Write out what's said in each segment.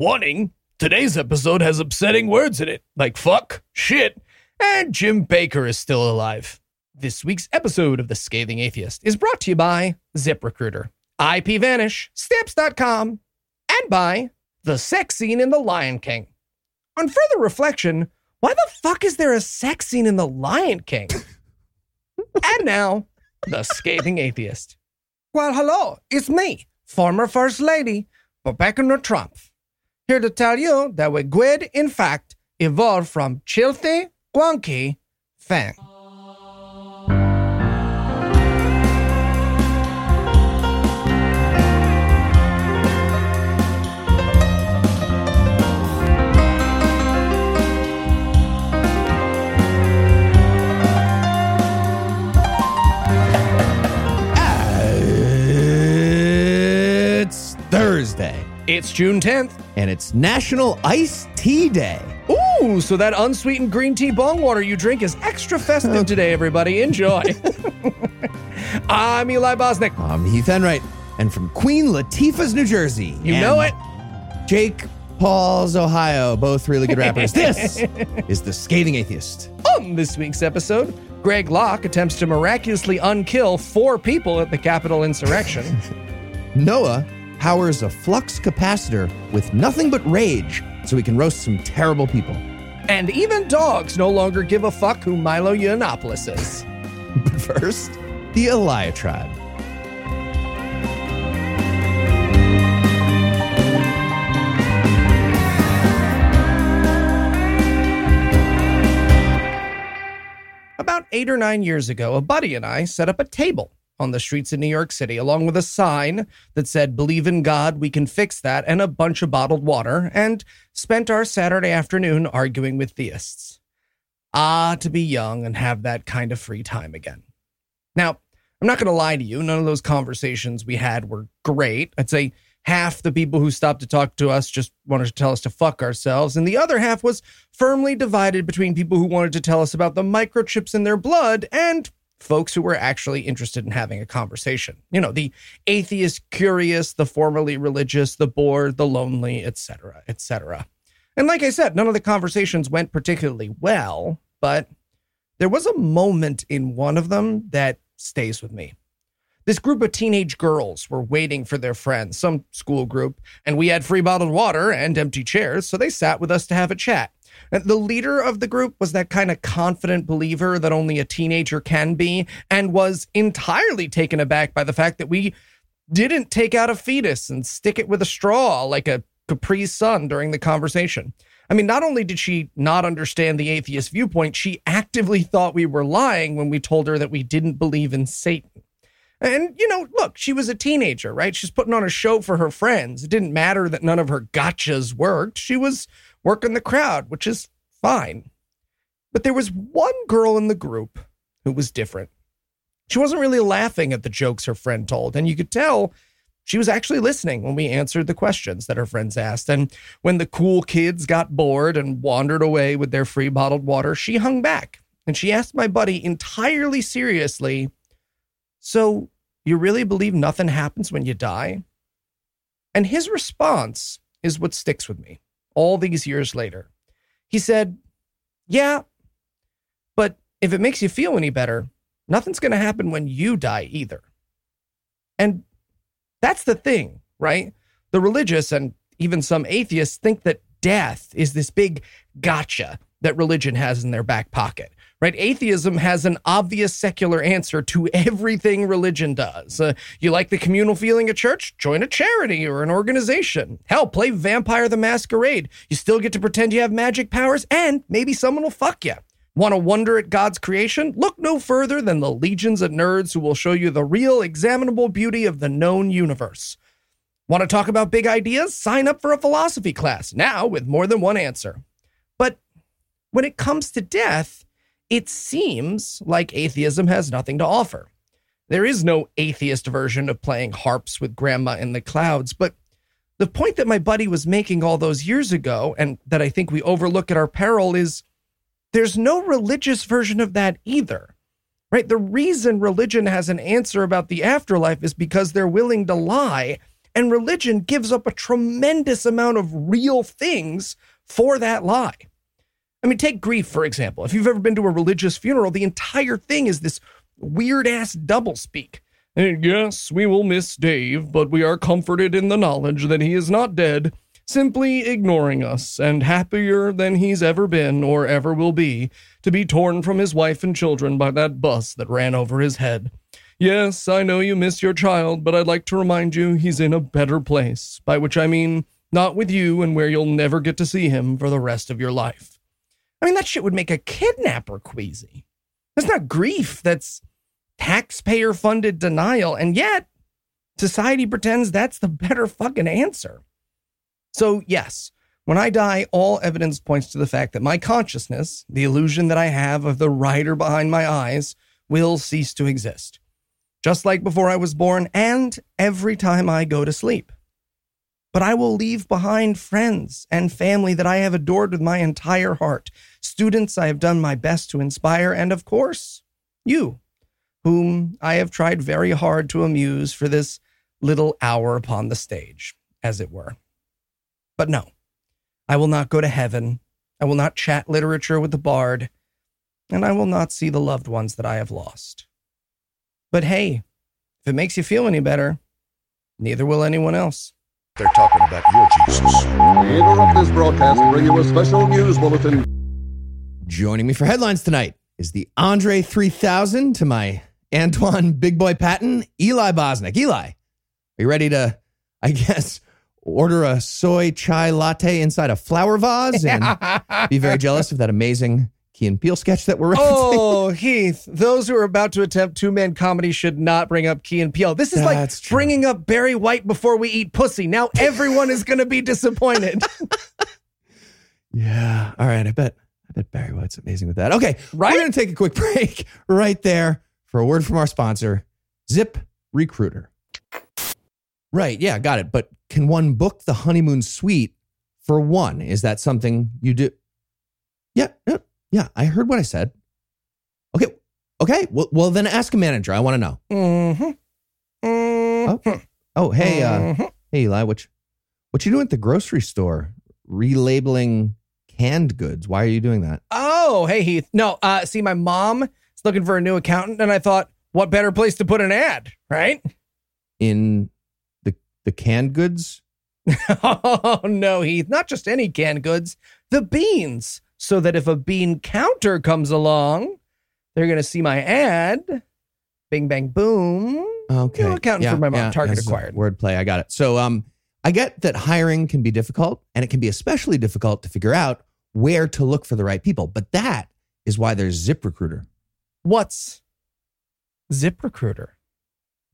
Warning, today's episode has upsetting words in it, like fuck, shit, and Jim Bakker is still alive. This week's episode of The Scathing Atheist is brought to you by ZipRecruiter, IPVanish, Stamps.com, and by the sex scene in The Lion King. On further reflection, why the fuck is there a sex scene in The Lion King? And now, The Scathing Atheist. Well, hello, it's me, former First Lady, Rebecca Trump, here to tell you that we did, in fact, evolve from Chilthy, Guanqui, Fang. Thursday. It's June 10th. And it's National Iced Tea Day. Ooh, so that unsweetened green tea bong water you drink is extra festive today, everybody. Enjoy. I'm Eli Bosnick. I'm Heath Enright. And from Queen Latifah's New Jersey. You know it. Jake Paul's Ohio. Both really good rappers. This is The Scathing Atheist. On this week's episode, Greg Locke attempts to miraculously unkill 4 people at the Capitol insurrection. Noah powers a flux capacitor with nothing but rage so he can roast some terrible people. And even dogs no longer give a fuck who Milo Yiannopoulos is. But first, the Elia tribe. About 8 or 9 years ago, a buddy and I set up a table on the streets of New York City, along with a sign that said, "Believe in God, we can fix that," and a bunch of bottled water, and spent our Saturday afternoon arguing with theists. Ah, to be young and have that kind of free time again. Now, I'm not going to lie to you, none of those conversations we had were great. I'd say half the people who stopped to talk to us just wanted to tell us to fuck ourselves, and the other half was firmly divided between people who wanted to tell us about the microchips in their blood and folks who were actually interested in having a conversation. You know, the atheist curious, the formerly religious, the bored, the lonely, etc., etc. And like I said, none of the conversations went particularly well, but there was a moment in one of them that stays with me. This group of teenage girls were waiting for their friends, some school group, and we had free bottled water and empty chairs, so they sat with us to have a chat. The leader of the group was that kind of confident believer that only a teenager can be, and was entirely taken aback by the fact that we didn't take out a fetus and stick it with a straw like a Capri Sun during the conversation. I mean, not only did she not understand the atheist viewpoint, she actively thought we were lying when we told her that we didn't believe in Satan. And, you know, look, she was a teenager, right? She's putting on a show for her friends. It didn't matter that none of her gotchas worked. She was working the crowd, which is fine. But there was one girl in the group who was different. She wasn't really laughing at the jokes her friend told, and you could tell she was actually listening when we answered the questions that her friends asked. And when the cool kids got bored and wandered away with their free bottled water, she hung back, and she asked my buddy entirely seriously, "So you really believe nothing happens when you die?" And his response is what sticks with me all these years later. He said, "Yeah, but if it makes you feel any better, nothing's going to happen when you die either." And that's the thing, right? The religious and even some atheists think that death is this big gotcha that religion has in their back pocket, right? Atheism has an obvious secular answer to everything religion does. You like the communal feeling of church? Join a charity or an organization. Hell, play Vampire the Masquerade. You still get to pretend you have magic powers, and maybe someone will fuck you. Want to wonder at God's creation? Look no further than the legions of nerds who will show you the real, examinable beauty of the known universe. Want to talk about big ideas? Sign up for a philosophy class, now with more than one answer. But when it comes to death, it seems like atheism has nothing to offer. There is no atheist version of playing harps with Grandma in the Clouds, but the point that my buddy was making all those years ago, and that I think we overlook at our peril, is there's no religious version of that either, right? The reason religion has an answer about the afterlife is because they're willing to lie And religion gives up a tremendous amount of real things for that lie. I mean, take grief, for example. If you've ever been to a religious funeral, the entire thing is this weird-ass doublespeak. And yes, we will miss Dave, but we are comforted in the knowledge that he is not dead, simply ignoring us, and happier than he's ever been or ever will be to be torn from his wife and children by that bus that ran over his head. Yes, I know you miss your child, but I'd like to remind you he's in a better place, by which I mean not with you and where you'll never get to see him for the rest of your life. I mean, that shit would make a kidnapper queasy. That's not grief. That's taxpayer-funded denial. And yet, society pretends that's the better fucking answer. So, yes, when I die, all evidence points to the fact that my consciousness, the illusion that I have of the rider behind my eyes, will cease to exist. Just like before I was born and every time I go to sleep. But I will leave behind friends and family that I have adored with my entire heart, students I have done my best to inspire, and of course, you, whom I have tried very hard to amuse for this little hour upon the stage, as it were. But no, I will not go to heaven, I will not chat literature with the bard, and I will not see the loved ones that I have lost. But hey, if it makes you feel any better, neither will anyone else. They're talking about your Jesus. We interrupt this broadcast to bring you a special news bulletin. Joining me for headlines tonight is the Andre 3000 to my Antoine Big Boy Patton, Eli Bosnick. Eli, are you ready to, I guess, order a soy chai latte inside a flower vase and be very jealous of that amazing Key and Peele sketch that we're referencing? Oh, Heath, those who are about to attempt two-man comedy should not bring up Key and Peele. This is That's like bringing up Barry White before we eat pussy. Now everyone is going to be disappointed. Yeah. All right. I bet Barry White's amazing with that. Okay. Right? We're going to take a quick break right there for a word from our sponsor, ZipRecruiter. Right. Yeah, got it. But can one book the honeymoon suite for one? Is that something you do? Yeah, I heard what I said. Okay. Well, then ask a manager. I want to know. Oh, hey, hey, Eli, what you doing at the grocery store? Relabeling canned goods. Why are you doing that? Oh, hey, Heath. No, see, my mom is looking for a new accountant, and I thought, what better place to put an ad, right? In the canned goods? Oh, no, Heath. Not just any canned goods. The beans. So that if a bean counter comes along, they're going to see my ad. Bing, bang, boom. Okay. You know, accounting for my mom. Yeah, Target acquired. Wordplay. I got it. So I get that hiring can be difficult, and it can be especially difficult to figure out where to look for the right people. But that is why there's ZipRecruiter. What's ZipRecruiter?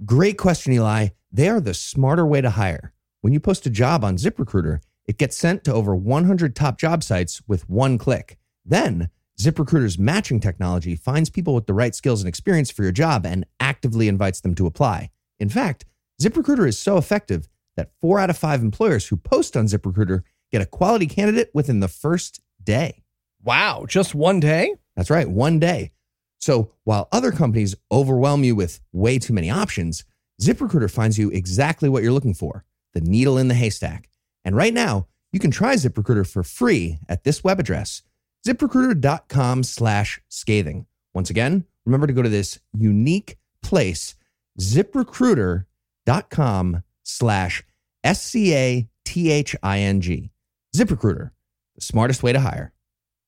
Great question, Eli. They are the smarter way to hire. When you post a job on ZipRecruiter, it gets sent to over 100 top job sites with one click. Then, ZipRecruiter's matching technology finds people with the right skills and experience for your job and actively invites them to apply. In fact, ZipRecruiter is so effective that 4 out of 5 employers who post on ZipRecruiter get a quality candidate within the first day. Wow, just one day? That's right, one day. So while other companies overwhelm you with way too many options, ZipRecruiter finds you exactly what you're looking for, the needle in the haystack. And right now, you can try ZipRecruiter for free at this web address, ZipRecruiter.com/scathing. Once again, remember to go to this unique place, ZipRecruiter.com/SCATHING. ZipRecruiter, the smartest way to hire.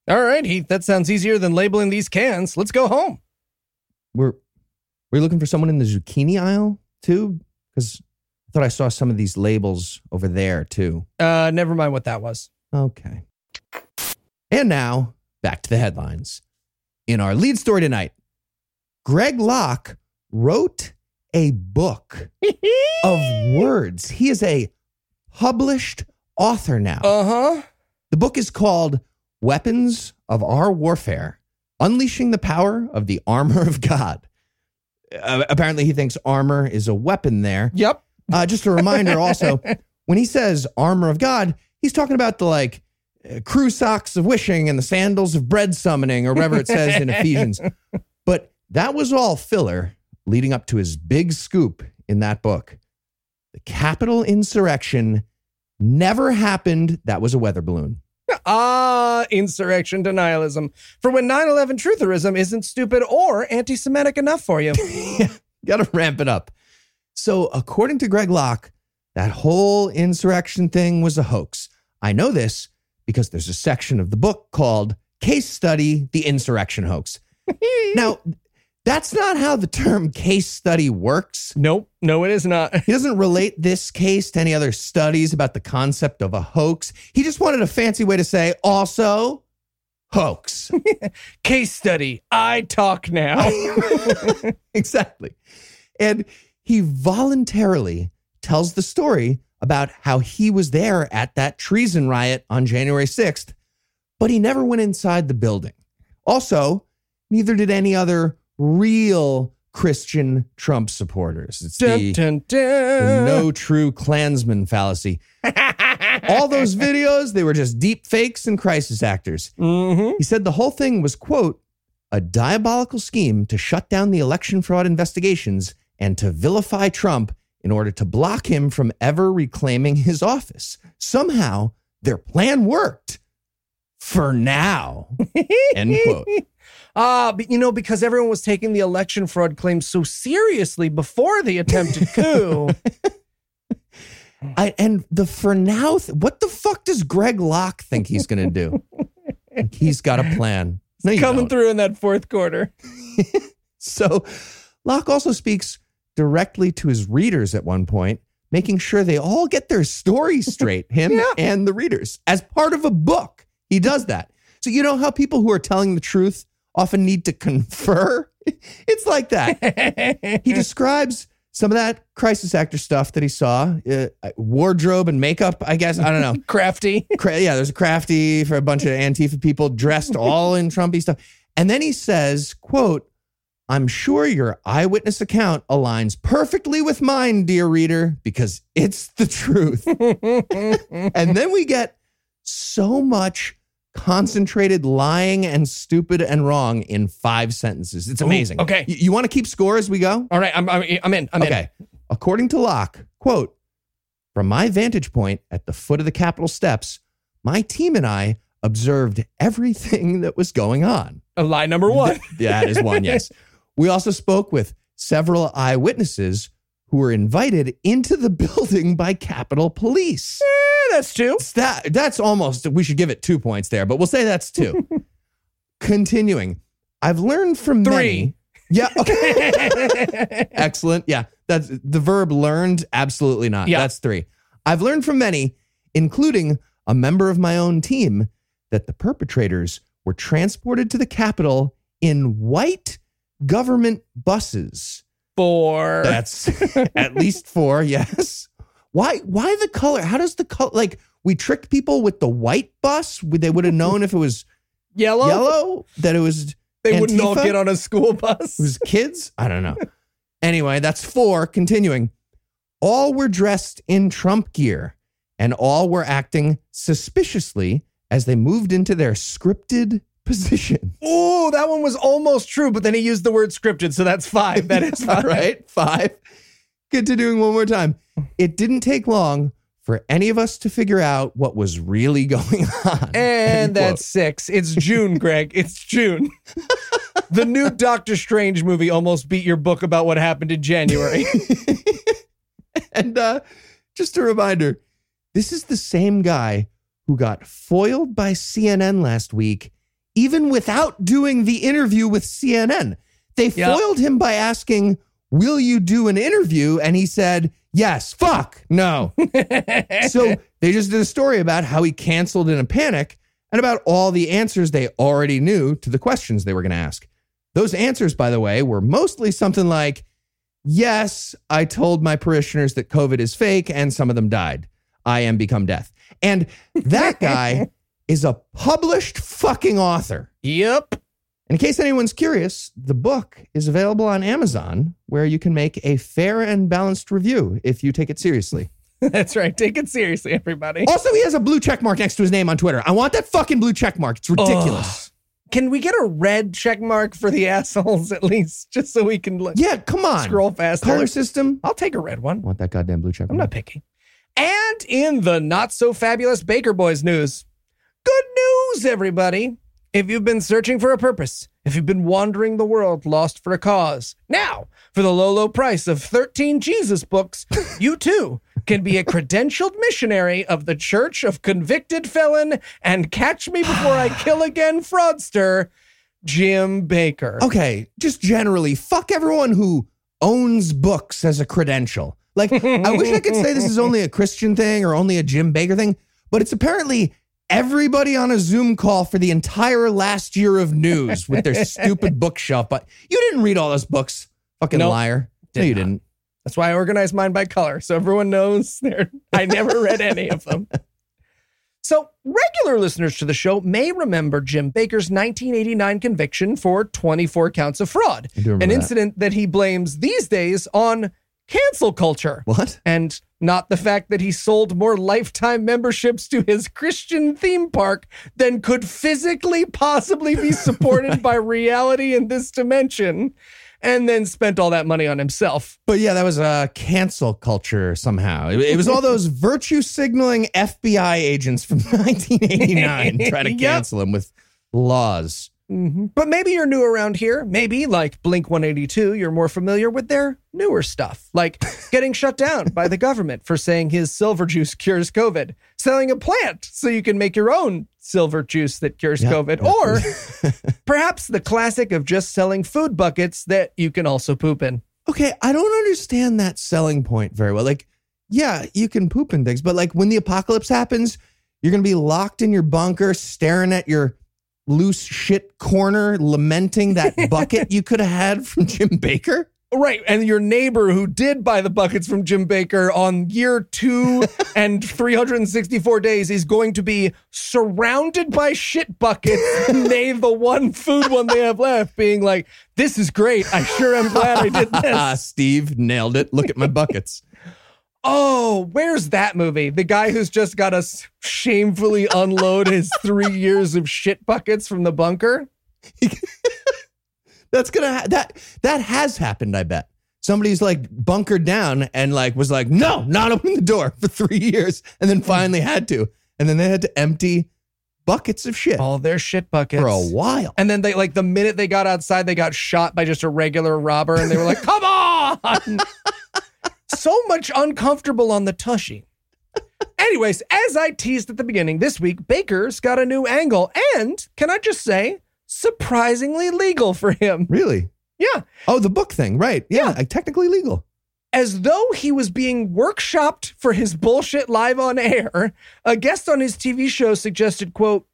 All right, Heath, that sounds easier than labeling these cans. Let's go home. Were you looking for someone in the zucchini aisle, too? Because I thought I saw some of these labels over there, too. Never mind what that was. Okay. And now, back to the headlines. In our lead story tonight, Greg Locke wrote a book of words. He is a published author now. Uh-huh. The book is called Weapons of Our Warfare, Unleashing the Power of the Armor of God. Apparently, he thinks armor is a weapon there. Yep. Just a reminder also, when he says armor of God, he's talking about the crew socks of wishing and the sandals of bread summoning or whatever it says in Ephesians. But that was all filler leading up to his big scoop in that book. The Capitol insurrection never happened. That was a weather balloon. Ah, insurrection denialism. For when 9/11 trutherism isn't stupid or anti-Semitic enough for you. Yeah, gotta ramp it up. So according to Greg Locke, that whole insurrection thing was a hoax. I know this because there's a section of the book called Case Study, the Insurrection Hoax. Now, that's not how the term case study works. Nope. No, it is not. He doesn't relate this case to any other studies about the concept of a hoax. He just wanted a fancy way to say also hoax. Case study. I talk now. Exactly. And he voluntarily tells the story about how he was there at that treason riot on January 6th, but he never went inside the building. Also, neither did any other real Christian Trump supporters. It's the no true Klansman fallacy. All those videos, they were just deep fakes and crisis actors. Mm-hmm. He said the whole thing was, quote, a diabolical scheme to shut down the election fraud investigations and to vilify Trump in order to block him from ever reclaiming his office. Somehow, their plan worked. For now. End quote. But you know, because everyone was taking the election fraud claims so seriously before the attempted coup. And the for now, what the fuck does Greg Locke think he's going to do? Like, he's got a plan. No, you coming don't. Through in that fourth quarter. So Locke also speaks directly to his readers at one point, making sure they all get their story straight, him and the readers, as part of a book. He does that. So you know how people who are telling the truth often need to confer? It's like that. He describes some of that crisis actor stuff that he saw. Wardrobe and makeup, I guess. I don't know. Crafty. There's a crafty for a bunch of Antifa people dressed all in Trumpy stuff. And then he says, quote, I'm sure your eyewitness account aligns perfectly with mine, dear reader, because it's the truth. And then we get so much concentrated lying and stupid and wrong in 5 sentences. It's amazing. Ooh, okay. You want to keep score as we go? All right. I'm in. According to Locke, quote, from my vantage point at the foot of the Capitol steps, my team and I observed everything that was going on. Lie number one. That is one, yes. We also spoke with several eyewitnesses who were invited into the building by Capitol Police. That's two. That's almost, we should give it 2 points there, but we'll say that's two. Continuing. I've learned from three. Many. Yeah. Okay. Excellent. Yeah. That's the verb learned. Absolutely not. Yeah. That's three. I've learned from many, including a member of my own team, that the perpetrators were transported to the Capitol in white government buses. 4. That's at least 4. Yes. Why the color? How does the color, like, we tricked people with the white bus? They would have known if it was yellow that it was they Antifa? Wouldn't all get on a school bus. It was kids? I don't know. Anyway, that's 4. Continuing. All were dressed in Trump gear and all were acting suspiciously as they moved into their scripted position. Oh, that one was almost true, but then he used the word scripted, so that's 5. That is 5. All right, 5. Continuing one more time. It didn't take long for any of us to figure out what was really going on. And that's 6. It's June, Greg. It's June. The new Doctor Strange movie almost beat your book about what happened in January. And just a reminder, this is the same guy who got foiled by CNN last week, even without doing the interview with CNN. They foiled him by asking, will you do an interview? And he said, yes, fuck, no. So they just did a story about how he canceled in a panic and about all the answers they already knew to the questions they were going to ask. Those answers, by the way, were mostly something like, yes, I told my parishioners that COVID is fake and some of them died. I am become death. And that guy is a published fucking author. Yep. In case anyone's curious, the book is available on Amazon, where you can make a fair and balanced review if you take it seriously. That's right. Take it seriously, everybody. Also, he has a blue check mark next to his name on Twitter. I want that fucking blue check mark. It's ridiculous. Can we get a red check mark for the assholes at least, just so we can look? Yeah, come on. Scroll faster. Color system. I'll take a red one. I want that goddamn blue check mark. I'm not picky. And in the not-so-fabulous Baker Boys news, good news, everybody. If you've been searching for a purpose, if you've been wandering the world lost for a cause, now, for the low, low price of 13 Jesus books, you too can be a credentialed missionary of the Church of Convicted Felon and Catch Me Before I Kill Again fraudster, Jim Bakker. Okay, just generally, fuck everyone who owns books as a credential. Like, I wish I could say this is only a Christian thing or only a Jim Bakker thing, but it's apparently everybody on a Zoom call for the entire last year of news with their stupid bookshelf. But you didn't read all those books, fucking liar. No, you didn't. That's why I organized mine by color, so everyone knows I never read any of them. So regular listeners to the show may remember Jim Bakker's 1989 conviction for 24 counts of fraud, incident that he blames these days on cancel culture. What? And not the fact that he sold more lifetime memberships to his Christian theme park than could physically possibly be supported by reality in this dimension, and then spent all that money on himself. But yeah, that was cancel culture somehow. It was all those virtue signaling FBI agents from 1989 trying to cancel him with laws. Mm-hmm. But maybe you're new around here. Maybe, like Blink 182, you're more familiar with their newer stuff, like getting shut down by the government for saying his silver juice cures COVID, selling a plant so you can make your own silver juice that cures COVID, or perhaps the classic of just selling food buckets that you can also poop in. Okay, I don't understand that selling point very well. Like, yeah, you can poop in things, but like when the apocalypse happens, you're going to be locked in your bunker staring at your loose shit corner, lamenting that bucket you could have had from Jim Bakker. Right. And your neighbor who did buy the buckets from Jim Bakker on year 2 and 364 days is going to be surrounded by shit buckets, save the one food one they have left, being like, this is great. I sure am glad I did this. Steve nailed it. Look at my buckets. Oh, where's that movie? The guy who's just got to shamefully unload his 3 years of shit buckets from the bunker. That's going to that has happened, I bet. Somebody's like bunkered down and like was like, "No, not opening the door for 3 years." And then finally had to. And then they had to empty buckets of shit. All their shit buckets. For a while. And then they like the minute they got outside, they got shot by just a regular robber and they were like, "Come on." So much uncomfortable on the tushy. Anyways, as I teased at the beginning, this week, Baker's got a new angle. And, can I just say, surprisingly legal for him. Really? Yeah. Oh, the book thing, right. Yeah. Technically legal. As though he was being workshopped for his bullshit live on air, a guest on his TV show suggested, quote,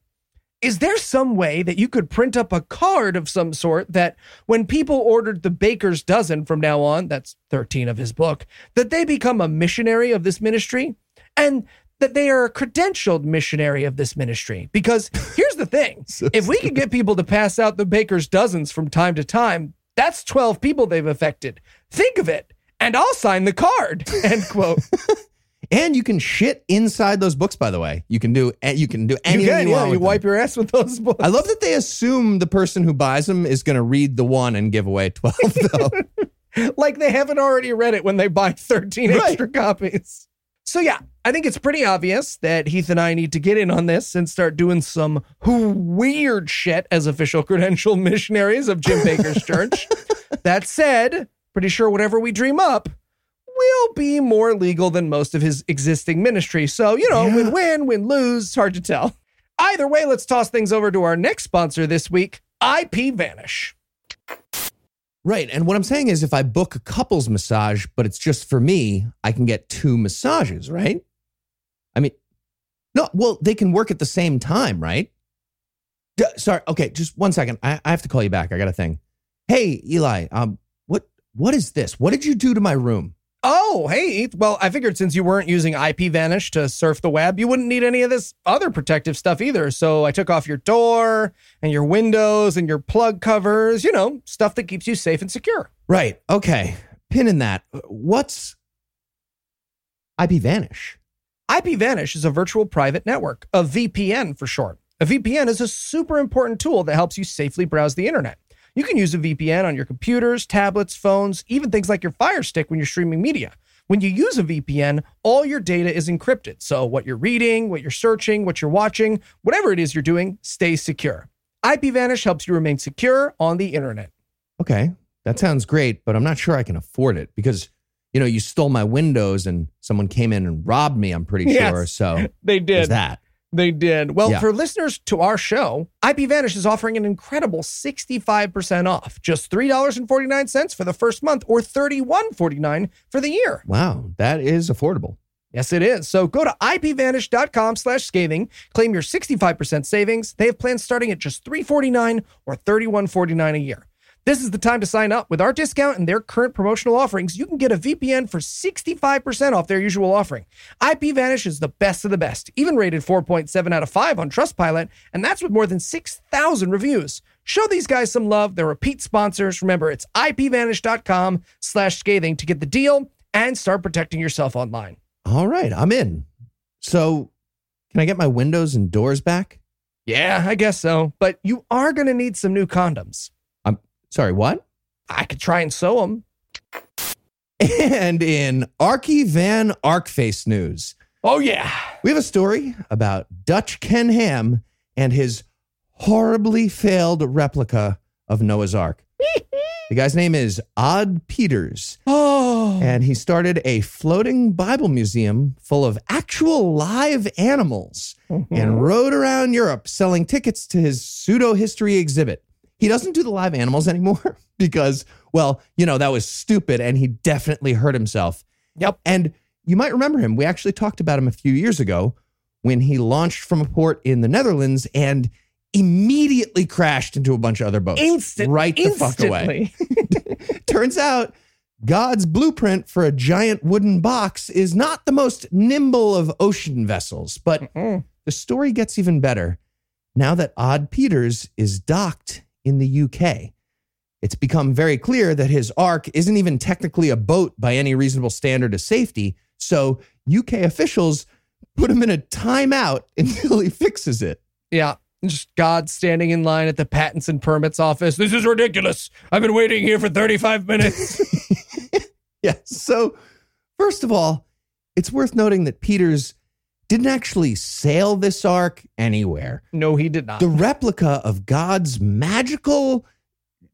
"Is there some way that you could print up a card of some sort that when people ordered the Baker's Dozen from now on," that's 13 of his book, "that they become a missionary of this ministry and that they are a credentialed missionary of this ministry?" Because here's the thing. If we could get people to pass out the Baker's Dozens from time to time, that's 12 people they've affected. Think of it, and I'll sign the card, end quote. And you can shit inside those books, by the way. You can do anything you want. You wipe your ass with those books. I love that they assume the person who buys them is going to read the one and give away 12, though. Like they haven't already read it when they buy 13 extra copies. So yeah, I think it's pretty obvious that Heath and I need to get in on this and start doing some weird shit as official credential missionaries of Jim Baker's church. That said, pretty sure whatever we dream up will be more legal than most of his existing ministry. So, win-win, win-lose, it's hard to tell. Either way, let's toss things over to our next sponsor this week, IPVanish. Right, and what I'm saying is if I book a couples massage, but it's just for me, I can get 2 massages, right? I mean, they can work at the same time, right? Sorry, okay, just one second. I have to call you back. I got a thing. Hey, Eli, what is this? What did you do to my room? Oh, hey, well, I figured since you weren't using IPVanish to surf the web, you wouldn't need any of this other protective stuff either. So I took off your door and your windows and your plug covers, stuff that keeps you safe and secure. Right. Okay. Pin in that. What's IPVanish? IPVanish is a virtual private network, a VPN for short. A VPN is a super important tool that helps you safely browse the internet. You can use a VPN on your computers, tablets, phones, even things like your Fire Stick when you're streaming media. When you use a VPN, all your data is encrypted. So what you're reading, what you're searching, what you're watching, whatever it is you're doing, stays secure. IPVanish helps you remain secure on the internet. Okay, that sounds great, but I'm not sure I can afford it because, you know, you stole my Windows and someone came in and robbed me, I'm pretty sure. Yes, so they did. That. They did. Well, yeah. For listeners to our show, IPVanish is offering an incredible 65% off. Just $3.49 for the first month or $31.49 for the year. Wow, that is affordable. Yes, it is. So go to IPVanish.com/scathing. Claim your 65% savings. They have plans starting at just $3.49 or $31.49 a year. This is the time to sign up. With our discount and their current promotional offerings, you can get a VPN for 65% off their usual offering. IPVanish is the best of the best, even rated 4.7 out of 5 on Trustpilot, and that's with more than 6,000 reviews. Show these guys some love. They're repeat sponsors. Remember, it's IPVanish.com/scathing to get the deal and start protecting yourself online. All right, I'm in. So can I get my windows and doors back? Yeah, I guess so. But you are going to need some new condoms. Sorry, what? I could try and sew them. And in Archie Van Arkface news. Oh, yeah. We have a story about Dutch Ken Ham and his horribly failed replica of Noah's Ark. The guy's name is Aad Peters. Oh. And he started a floating Bible museum full of actual live animals and rode around Europe selling tickets to his pseudo-history exhibit. He doesn't do the live animals anymore because, well, you know, that was stupid and he definitely hurt himself. Yep. And you might remember him. We actually talked about him a few years ago when he launched from a port in the Netherlands and immediately crashed into a bunch of other boats. Instantly. The fuck away. Turns out God's blueprint for a giant wooden box is not the most nimble of ocean vessels, but the story gets even better now that Aad Peters is docked in the UK. It's become very clear that his Ark isn't even technically a boat by any reasonable standard of safety, so UK officials put him in a timeout until he fixes it. Yeah, just God standing in line at the Patents and Permits office. This is ridiculous. I've been waiting here for 35 minutes. Yeah, so first of all, it's worth noting that Peters didn't actually sail this Ark anywhere. No, he did not. The replica of God's magical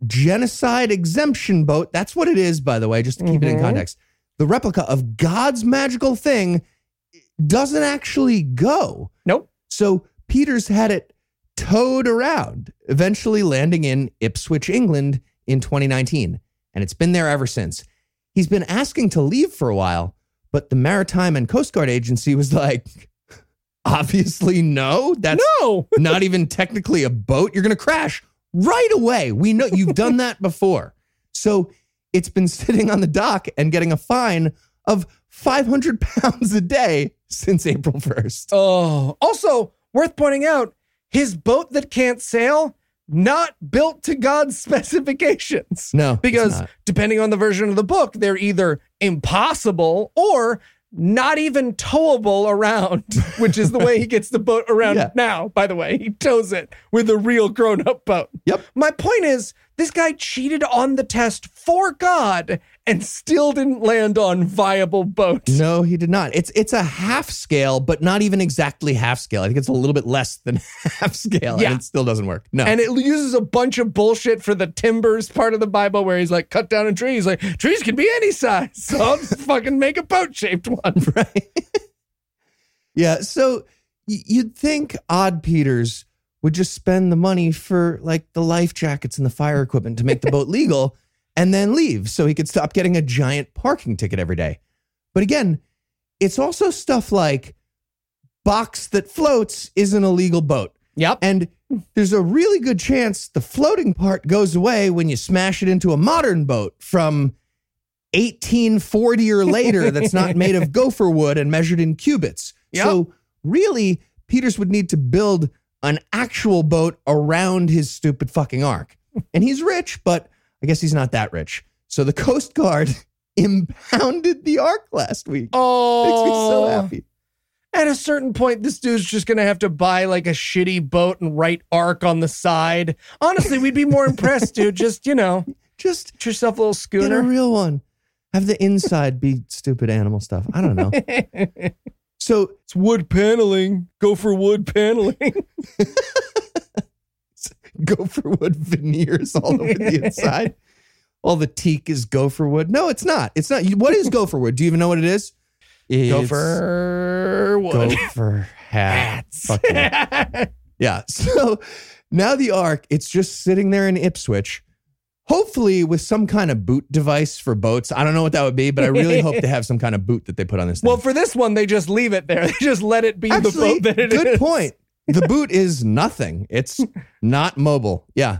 genocide exemption boat, that's what it is, by the way, just to keep it in context. The replica of God's magical thing doesn't actually go. Nope. So Peters had it towed around, eventually landing in Ipswich, England in 2019. And it's been there ever since. He's been asking to leave for a while, but the Maritime and Coast Guard Agency was like, obviously, no. That's not even technically a boat. You're going to crash right away. We know you've done that before. So it's been sitting on the dock and getting a fine of 500 pounds a day since April 1st. Oh, also worth pointing out, his boat that can't sail, not built to God's specifications. No, because depending on the version of the book, they're either impossible or not even towable around, which is the way he gets the boat around now, by the way. He tows it with a real grown-up boat. Yep. My point is, this guy cheated on the test for God and still didn't land on viable boats. No, he did not. It's a half scale, but not even exactly half scale. I think it's a little bit less than half scale, and it still doesn't work. No. And it uses a bunch of bullshit for the timbers part of the Bible where he's like, cut down a tree. He's like, trees can be any size, so I'll just fucking make a boat-shaped one. Right? Yeah, so you'd think Aad Peters would just spend the money for like the life jackets and the fire equipment to make the boat legal and then leave so he could stop getting a giant parking ticket every day. But again, it's also stuff like box that floats is an illegal boat. Yep. And there's a really good chance the floating part goes away when you smash it into a modern boat from 1840 or later that's not made of gopher wood and measured in cubits. Yep. So really, Peters would need to build an actual boat around his stupid fucking Ark. And he's rich, but I guess he's not that rich. So the Coast Guard impounded the Ark last week. Oh. Makes me so happy. At a certain point, this dude's just going to have to buy like a shitty boat and write ARC on the side. Honestly, we'd be more impressed, dude. Just, you know, just get yourself a little schooner. Get a real one. Have the inside be stupid animal stuff. I don't know. So it's wood paneling. Go for wood paneling. Gopher wood veneers all over the inside. All the teak is gopher wood. No, it's not. It's not. What is gopher wood? Do you even know what it is? It's gopher wood. Gopher hats. Fuck yeah. So now the Ark, it's just sitting there in Ipswich, hopefully with some kind of boot device for boats. I don't know what that would be, but I really hope they have some kind of boot that they put on this thing. Well, for this one, they just leave it there. They just let it be. Actually, the boat that it is. Good point. The boot is nothing. It's not mobile. Yeah.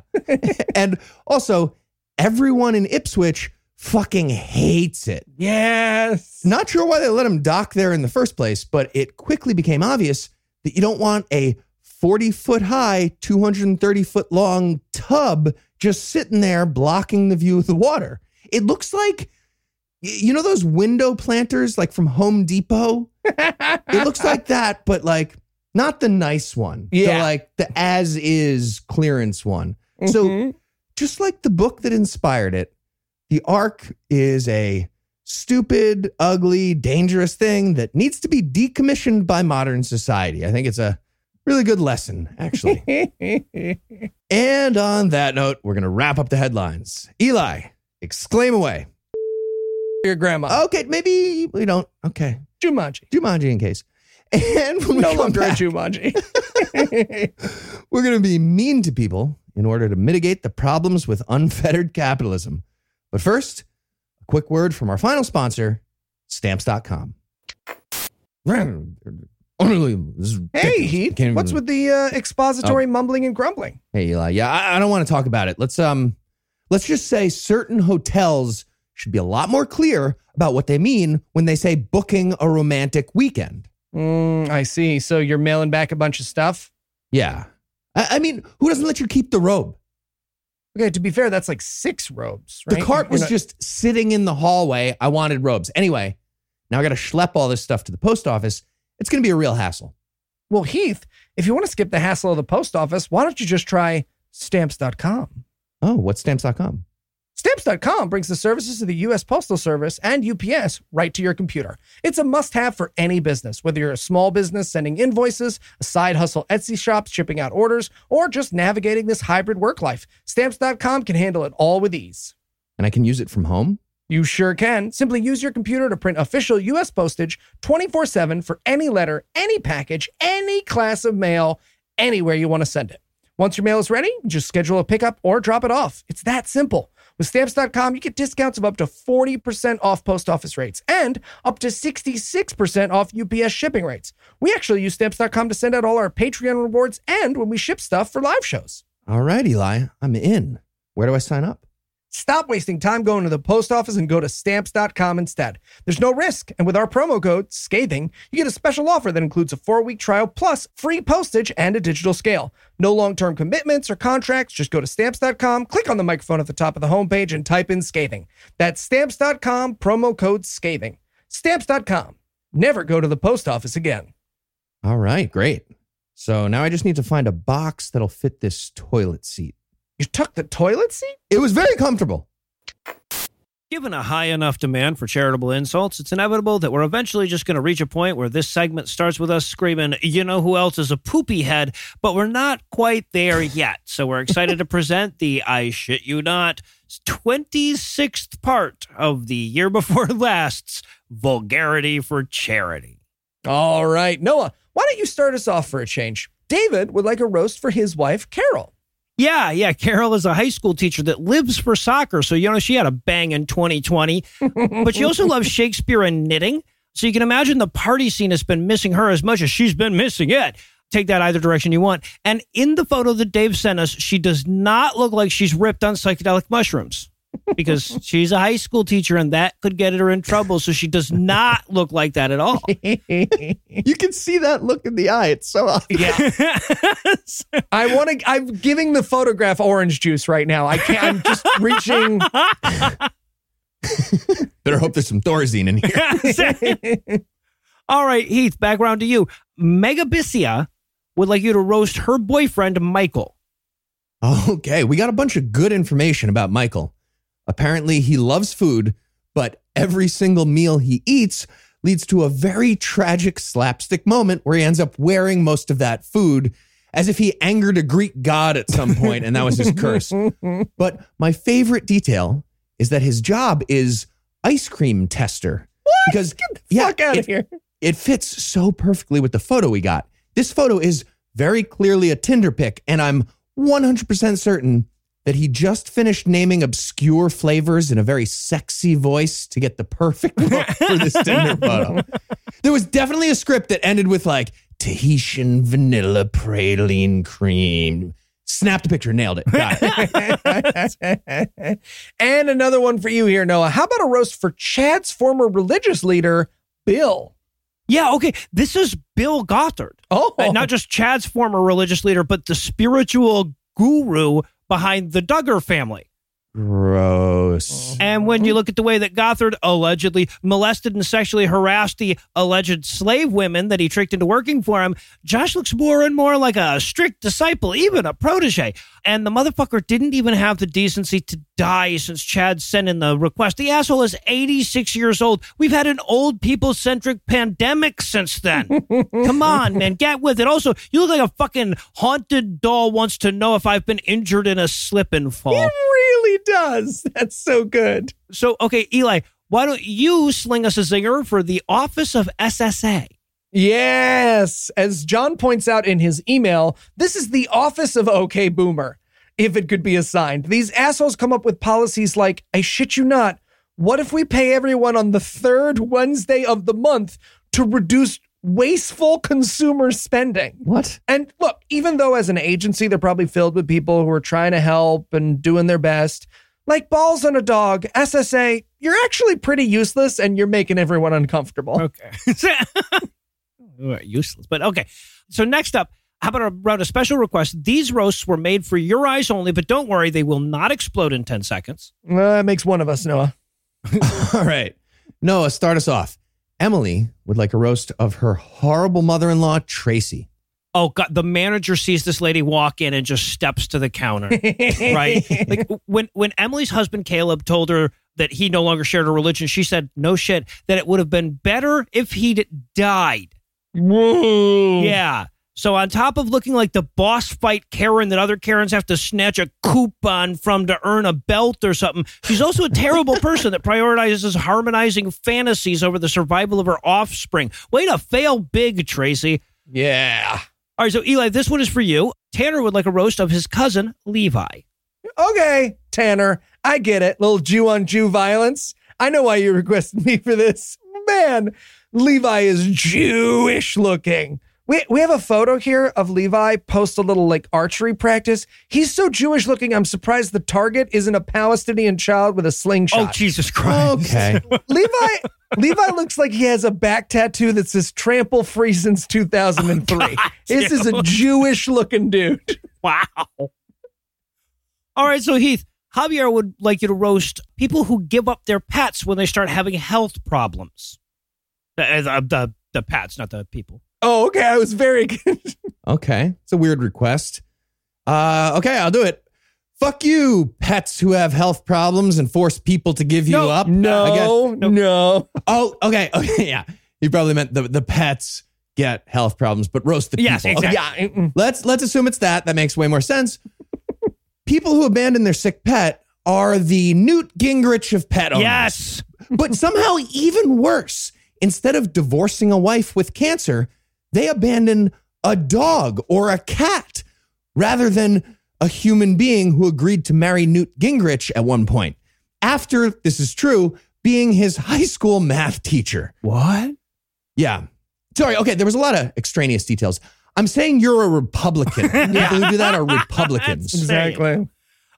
And also, everyone in Ipswich fucking hates it. Yes. Not sure why they let him dock there in the first place, but it quickly became obvious that you don't want a 40-foot high, 230-foot long tub just sitting there blocking the view of the water. It looks like, you know those window planters like from Home Depot? It looks like that, but like, not the nice one. Yeah. The, like the as is clearance one. Mm-hmm. So just like the book that inspired it, the Ark is a stupid, ugly, dangerous thing that needs to be decommissioned by modern society. I think it's a really good lesson, actually. And on that note, we're going to wrap up the headlines. Eli, exclaim away. Your grandma. Okay, maybe we don't. Okay. Jumanji. Jumanji in case. And when we no longer back, Jumanji. We're going to be mean to people in order to mitigate the problems with unfettered capitalism. But first, a quick word from our final sponsor, Stamps.com. Hey, Heath, what's with the expository mumbling and grumbling? Hey, Eli, yeah, I don't want to talk about it. Let's just say certain hotels should be a lot more clear about what they mean when they say booking a romantic weekend. I see. So you're mailing back a bunch of stuff? Yeah. I mean, who doesn't let you keep the robe? Okay, to be fair, that's like 6 robes, right? The cart was just sitting in the hallway. I wanted robes. Anyway, now I got to schlep all this stuff to the post office. It's going to be a real hassle. Well, Heath, if you want to skip the hassle of the post office, why don't you just try Stamps.com? Oh, what's Stamps.com? Stamps.com brings the services of the U.S. Postal Service and UPS right to your computer. It's a must-have for any business, whether you're a small business sending invoices, a side hustle Etsy shop shipping out orders, or just navigating this hybrid work life. Stamps.com can handle it all with ease. And I can use it from home? You sure can. Simply use your computer to print official U.S. postage 24/7 for any letter, any package, any class of mail, anywhere you want to send it. Once your mail is ready, just schedule a pickup or drop it off. It's that simple. With Stamps.com, you get discounts of up to 40% off post office rates and up to 66% off UPS shipping rates. We actually use Stamps.com to send out all our Patreon rewards and when we ship stuff for live shows. All right, Eli, I'm in. Where do I sign up? Stop wasting time going to the post office and go to Stamps.com instead. There's no risk. And with our promo code, Scathing, you get a special offer that includes a 4-week trial plus free postage and a digital scale. No long-term commitments or contracts. Just go to Stamps.com, click on the microphone at the top of the homepage, and type in Scathing. That's Stamps.com, promo code Scathing. Stamps.com. Never go to the post office again. All right, great. So now I just need to find a box that'll fit this toilet seat. You took the toilet seat? It was very comfortable. Given a high enough demand for charitable insults, it's inevitable that we're eventually just going to reach a point where this segment starts with us screaming, you know who else is a poopy head, but we're not quite there yet. So we're excited to present the, I shit you not, 26th part of the year before last's Vulgarity for Charity. All right, Noah, why don't you start us off for a change? David would like a roast for his wife, Carol. Yeah. Carol is a high school teacher that lives for soccer. So, you know, she had a bang in 2020, but she also loves Shakespeare and knitting. So you can imagine the party scene has been missing her as much as she's been missing it. Take that either direction you want. And in the photo that Dave sent us, she does not look like she's ripped on psychedelic mushrooms because she's a high school teacher and that could get her in trouble. So she does not look like that at all. You can see that look in the eye. It's so obvious. Yeah. I'm giving the photograph orange juice right now. I can't, I'm just reaching. Better hope there's some Thorazine in here. All right, Heath, back around to you. Megabissia would like you to roast her boyfriend, Michael. Okay, we got a bunch of good information about Michael. Apparently, he loves food, but every single meal he eats leads to a very tragic slapstick moment where he ends up wearing most of that food as if he angered a Greek god at some point, and that was his curse. But my favorite detail is that his job is ice cream tester. What? Because, Get the fuck out of here. It fits so perfectly with the photo we got. This photo is very clearly a Tinder pic, and I'm 100% certain that he just finished naming obscure flavors in a very sexy voice to get the perfect look for this Tinder photo. There was definitely a script that ended with like Tahitian vanilla praline cream. Snapped a picture, nailed it. Got it. And another one for you here, Noah. How about a roast for Chad's former religious leader, Bill? Yeah, okay. This is Bill Gothard. Oh. And not just Chad's former religious leader, but the spiritual guru behind the Duggar family. Gross. And when you look at the way that Gothard allegedly molested and sexually harassed the alleged slave women that he tricked into working for him, Josh looks more and more like a strict disciple, even a protege. And the motherfucker didn't even have the decency to die since Chad sent in the request. The asshole is 86 years old. We've had an old people-centric pandemic since then. Come on, man. Get with it. Also, you look like a fucking haunted doll wants to know if I've been injured in a slip and fall. It really does. That's so good. So, okay, Eli, why don't you sling us a zinger for the office of SSA? Yes. As John points out in his email, this is the office of OK Boomer, if it could be assigned. These assholes come up with policies like, I shit you not, what if we pay everyone on the third Wednesday of the month to reduce wasteful consumer spending? What? And look, even though as an agency, they're probably filled with people who are trying to help and doing their best, like balls on a dog, SSA, you're actually pretty useless and you're making everyone uncomfortable. Okay. Useless, but okay. So next up, how about a special request? These roasts were made for your eyes only, but don't worry, they will not explode in 10 seconds. That makes one of us, Noah. All right. Noah, start us off. Emily would like a roast of her horrible mother-in-law, Tracy. Oh, God, the manager sees this lady walk in and just steps to the counter, right? Like when Emily's husband, Caleb, told her that he no longer shared her religion, she said, no shit, that it would have been better if he'd died. Whoa. Yeah. So on top of looking like the boss fight Karen that other Karens have to snatch a coupon from to earn a belt or something, she's also a terrible person that prioritizes harmonizing fantasies over the survival of her offspring. Way to fail big, Tracy. Yeah. All right, so Eli, this one is for you. Tanner would like a roast of his cousin, Levi. Okay, Tanner, I get it. Little Jew on Jew violence. I know why you requested me for this. Man, Levi is Jewish looking. We have a photo here of Levi post a little like archery practice. He's so Jewish looking, I'm surprised the target isn't a Palestinian child with a slingshot. Oh, Jesus Christ. Okay. Levi looks like he has a back tattoo that says trample free since 2003. Oh, God, this is a Jewish looking dude. Wow. All right. So Heath, Javier would like you to roast people who give up their pets when they start having health problems. The pets, not the people. Oh, okay. I was very good. Okay. It's a weird request. Okay, I'll do it. Fuck you, pets who have health problems and force people to give you up. No. Oh, okay. Yeah. You probably meant the pets get health problems, but roast the people. Yes, exactly. Okay. Yeah. Let's assume it's that. That makes way more sense. People who abandon their sick pet are the Newt Gingrich of pet owners. Yes. But somehow even worse. Instead of divorcing a wife with cancer, they abandon a dog or a cat rather than a human being who agreed to marry Newt Gingrich at one point. After, this is true, being his high school math teacher. What? Yeah. Sorry. Okay. There was a lot of extraneous details. I'm saying you're a Republican. People who do that are Republicans. Exactly. All right.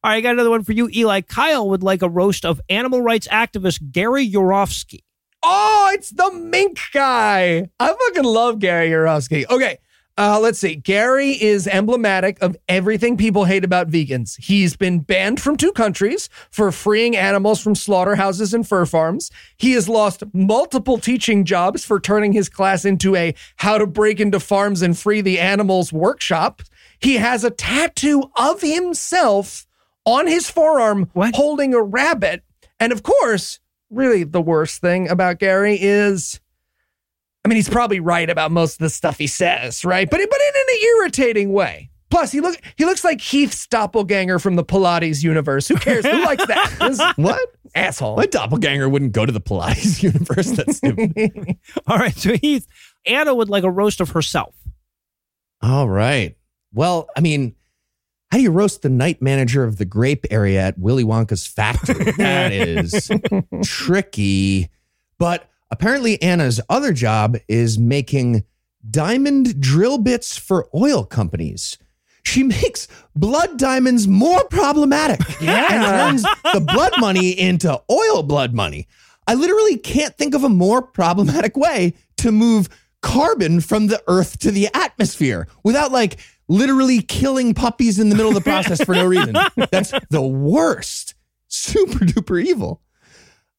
I got another one for you, Eli. Kyle would like a roast of animal rights activist Gary Yourofsky. Oh, it's the mink guy. I fucking love Gary Yourofsky. Okay, Let's see. Gary is emblematic of everything people hate about vegans. He's been banned from 2 countries for freeing animals from slaughterhouses and fur farms. He has lost multiple teaching jobs for turning his class into a how to break into farms and free the animals workshop. He has a tattoo of himself on his forearm holding a rabbit. And of course, really the worst thing about Gary is... I mean, he's probably right about most of the stuff he says, right? But in an irritating way. Plus, he looks like Heath's doppelganger from the Pilates universe. Who cares? Who likes that? What? Asshole. My doppelganger wouldn't go to the Pilates universe. That's stupid. All right, so Heath, Anna would like a roast of herself. All right. Well, I mean, how do you roast the night manager of the grape area at Willy Wonka's factory? That is tricky, but... Apparently, Anna's other job is making diamond drill bits for oil companies. She makes blood diamonds more problematic and turns the blood money into oil blood money. I literally can't think of a more problematic way to move carbon from the earth to the atmosphere without like literally killing puppies in the middle of the process for no reason. That's the worst. Super duper evil.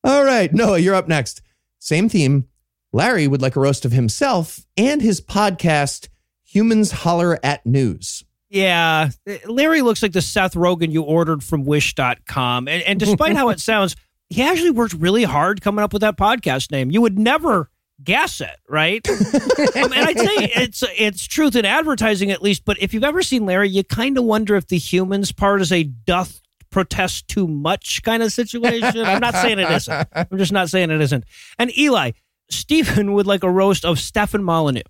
All right, Noah, you're up next. Same theme. Larry would like a roast of himself and his podcast, Humans Holler at News. Yeah. Larry looks like the Seth Rogen you ordered from Wish.com. And despite how it sounds, he actually worked really hard coming up with that podcast name. You would never guess it, right? And I'd say it's truth in advertising, at least. But if you've ever seen Larry, you kind of wonder if the humans part is a doth protest too much kind of situation. I'm not saying it isn't. I'm just not saying it isn't. And Eli, Stephen would like a roast of Stefan Molyneux.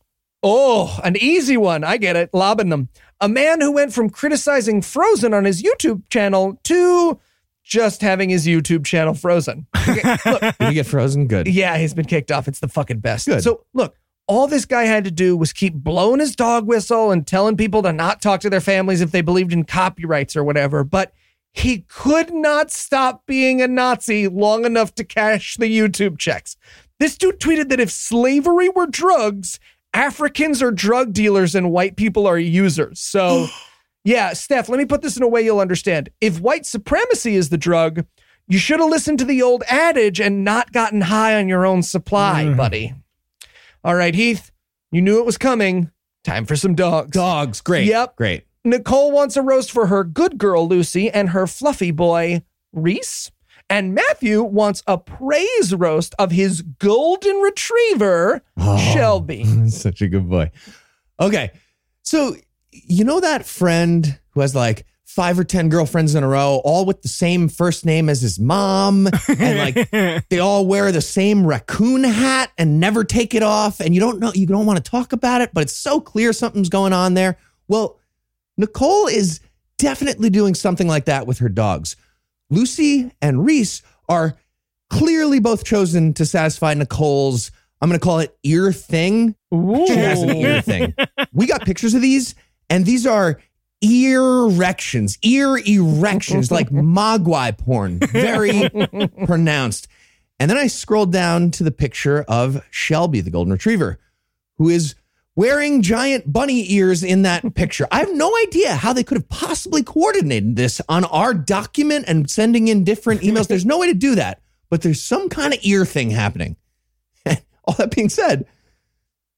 Oh, an easy one. I get it. Lobbing them. A man who went from criticizing Frozen on his YouTube channel to just having his YouTube channel frozen. Okay, look, did he get frozen? Good. Yeah, he's been kicked off. It's the fucking best. Good. So look, all this guy had to do was keep blowing his dog whistle and telling people to not talk to their families if they believed in copyrights or whatever. But he could not stop being a Nazi long enough to cash the YouTube checks. This dude tweeted that if slavery were drugs, Africans are drug dealers and white people are users. So, yeah, Steph, let me put this in a way you'll understand. If white supremacy is the drug, you should have listened to the old adage and not gotten high on your own supply, buddy. All right, Heath, you knew it was coming. Time for some dogs. Dogs, great. Yep. Great. Nicole wants a roast for her good girl, Lucy, and her fluffy boy, Reese. And Matthew wants a praise roast of his golden retriever, Shelby. Such a good boy. Okay. So, you know that friend who has like 5 or 10 girlfriends in a row, all with the same first name as his mom, and like they all wear the same raccoon hat and never take it off, and you don't want to talk about it, but it's so clear something's going on there? Well, Nicole is definitely doing something like that with her dogs. Lucy and Reese are clearly both chosen to satisfy Nicole's, I'm going to call it ear thing. Ooh. She has an ear thing. We got pictures of these, and these are ear erections, like mogwai porn, very pronounced. And then I scrolled down to the picture of Shelby, the golden retriever, who is wearing giant bunny ears in that picture. I have no idea how they could have possibly coordinated this on our document and sending in different emails. There's no way to do that, but there's some kind of ear thing happening. And all that being said,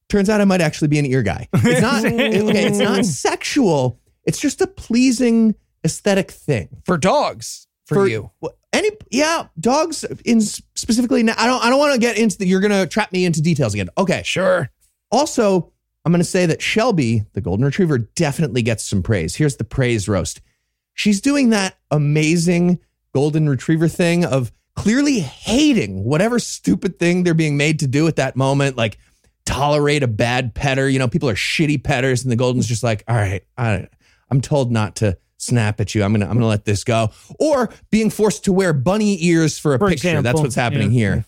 turns out I might actually be an ear guy. It's not sexual. It's just a pleasing aesthetic thing. For dogs. For you. Dogs in specifically. I don't want to get into you're going to trap me into details again. Okay, sure. Also, I'm going to say that Shelby, the golden retriever, definitely gets some praise. Here's the praise roast. She's doing that amazing golden retriever thing of clearly hating whatever stupid thing they're being made to do at that moment, like tolerate a bad petter. You know, people are shitty petters, and the golden's just like, all right, I'm told not to snap at you. I'm gonna let this go. Or being forced to wear bunny ears for a picture. Example. That's what's happening here.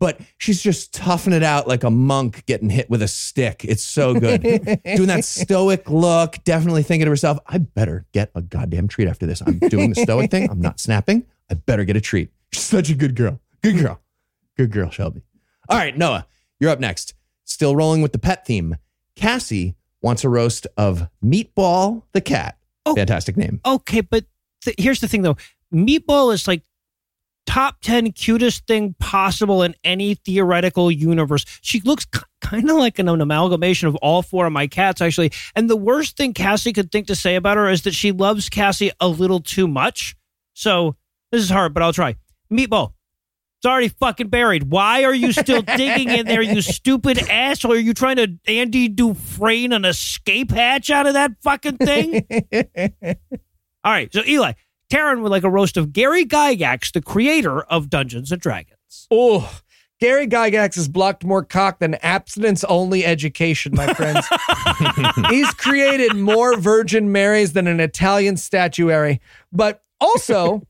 But she's just toughing it out like a monk getting hit with a stick. It's so good. Doing that stoic look, definitely thinking to herself, I better get a goddamn treat after this. I'm doing the stoic thing. I'm not snapping. I better get a treat. She's such a good girl. Good girl. Good girl, Shelby. All right, Noah, you're up next. Still rolling with the pet theme. Cassie wants a roast of Meatball the Cat. Oh, fantastic name. Okay, but here's the thing, though. Meatball is like top 10 cutest thing possible in any theoretical universe. She looks kind of like an amalgamation of all four of my cats, actually. And the worst thing Cassie could think to say about her is that she loves Cassie a little too much. So this is hard, but I'll try. Meatball. It's already fucking buried. Why are you still digging in there, you stupid asshole? Are you trying to Andy Dufresne an escape hatch out of that fucking thing? All right. So Eli, Taryn would like a roast of Gary Gygax, the creator of Dungeons and Dragons. Oh, Gary Gygax has blocked more cock than abstinence-only education, my friends. He's created more Virgin Marys than an Italian statuary. But also...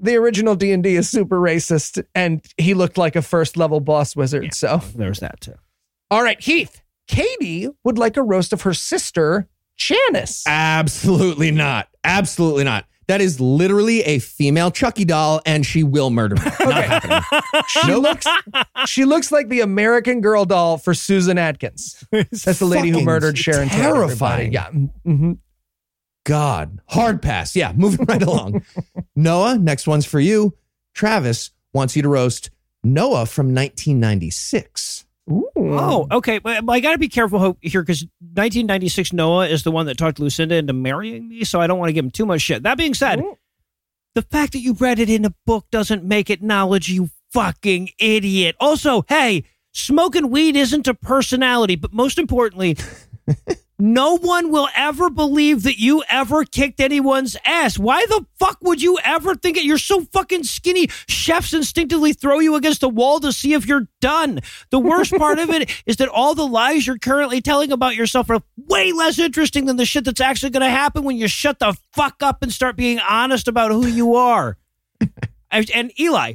the original D&D is super racist, and he looked like a first-level boss wizard, yeah, so... there's that, too. All right, Heath. Katie would like a roast of her sister, Janice. Absolutely not. Absolutely not. That is literally a female Chucky doll, and she will murder me. Okay. Not happening. She looks like the American Girl doll for Susan Atkins. That's the lady who murdered Sharon Taylor. Terrifying. Yeah. Mm-hmm. God, hard pass. Yeah, moving right along. Noah, next one's for you. Travis wants you to roast Noah from 1996. Ooh. Oh, okay. But I got to be careful here because 1996 Noah is the one that talked Lucinda into marrying me, so I don't want to give him too much shit. That being said, ooh, the fact that you read it in a book doesn't make it knowledge, you fucking idiot. Also, hey, smoking weed isn't a personality, but most importantly... no one will ever believe that you ever kicked anyone's ass. Why the fuck would you ever think it? You're so fucking skinny. Chefs instinctively throw you against the wall to see if you're done. The worst part of it is that all the lies you're currently telling about yourself are way less interesting than the shit that's actually going to happen when you shut the fuck up and start being honest about who you are. And Eli,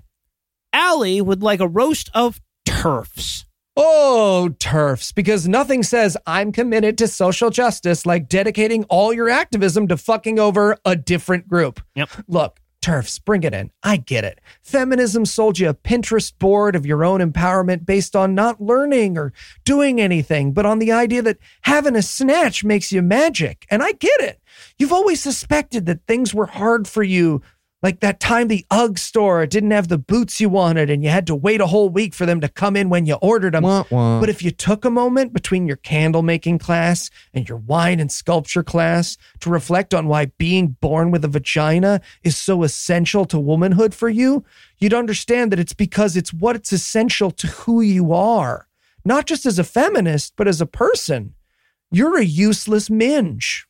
Allie would like a roast of TERFs. Oh, TERFs, because nothing says I'm committed to social justice like dedicating all your activism to fucking over a different group. Yep. Look, TERFs, bring it in. I get it. Feminism sold you a Pinterest board of your own empowerment based on not learning or doing anything, but on the idea that having a snatch makes you magic. And I get it. You've always suspected that things were hard for you. Like that time the UGG store didn't have the boots you wanted and you had to wait a whole week for them to come in when you ordered them. Wah, wah. But if you took a moment between your candle making class and your wine and sculpture class to reflect on why being born with a vagina is so essential to womanhood for you, you'd understand that it's because it's what's essential to who you are. Not just as a feminist, but as a person. You're a useless minge.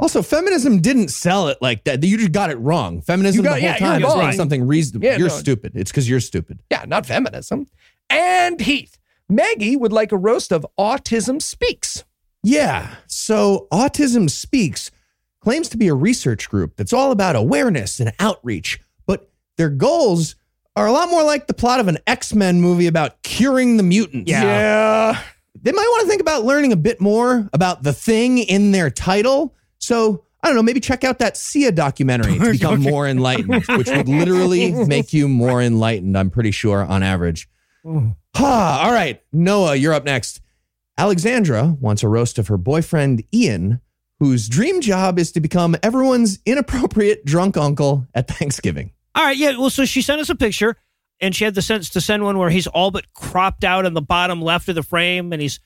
Also, feminism didn't sell it like that. You just got it wrong. Feminism the whole time is like something reasonable. Yeah, you're stupid. It's because you're stupid. Yeah, not feminism. And Heath, Maggie would like a roast of Autism Speaks. Yeah, so Autism Speaks claims to be a research group that's all about awareness and outreach, but their goals are a lot more like the plot of an X-Men movie about curing the mutants. Yeah. They might want to think about learning a bit more about the thing in their title. So, I don't know, maybe check out that Sia documentary to become more enlightened, which would literally make you more enlightened, I'm pretty sure, on average. All right, Noah, you're up next. Alexandra wants a roast of her boyfriend, Ian, whose dream job is to become everyone's inappropriate drunk uncle at Thanksgiving. All right, yeah, well, so she sent us a picture, and she had the sense to send one where he's all but cropped out in the bottom left of the frame, and he's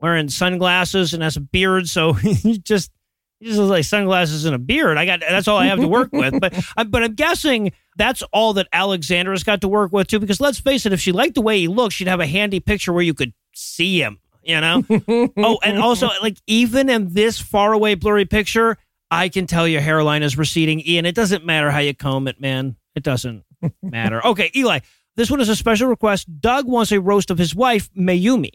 wearing sunglasses and has a beard, so he just... he just looks like sunglasses and a beard. That's all I have to work with. But I'm guessing that's all that Alexandra's got to work with, too, because let's face it, if she liked the way he looked, she'd have a handy picture where you could see him, you know? Oh, and also, like, even in this faraway blurry picture, I can tell your hairline is receding, Ian. It doesn't matter how you comb it, man. It doesn't matter. Okay, Eli, this one is a special request. Doug wants a roast of his wife, Mayumi.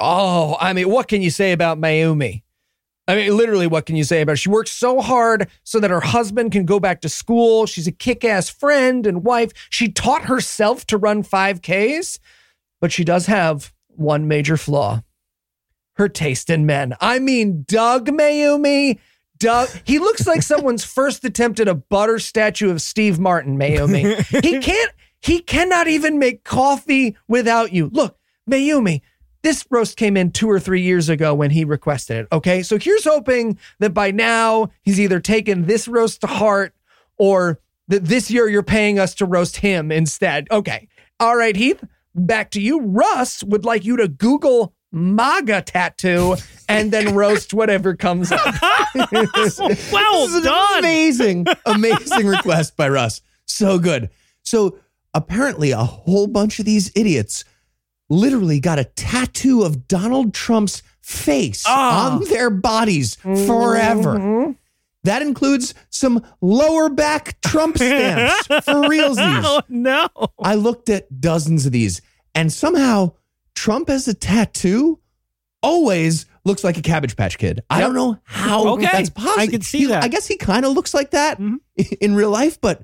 Oh, I mean, what can you say about Mayumi? I mean, literally, what can you say about her? She works so hard so that her husband can go back to school. She's a kick-ass friend and wife. She taught herself to run 5Ks, but she does have one major flaw. Her taste in men. I mean, Doug Mayumi. Doug, he looks like someone's first attempt at a butter statue of Steve Martin, Mayumi. He cannot even make coffee without you. Look, Mayumi, This roast came in 2 or 3 years ago when he requested it, okay? So here's hoping that by now he's either taken this roast to heart or that this year you're paying us to roast him instead. Okay. All right, Heath, back to you. Russ would like you to Google MAGA tattoo and then roast whatever comes up. Well done. Amazing request by Russ. So good. So apparently a whole bunch of these idiots literally got a tattoo of Donald Trump's face on their bodies forever. Mm-hmm. That includes some lower back Trump stamps for realsies. Oh, no. I looked at dozens of these, and somehow Trump as a tattoo always looks like a Cabbage Patch Kid. Yep. I don't know how that's possible. I can see that. I guess he kind of looks like that in real life, but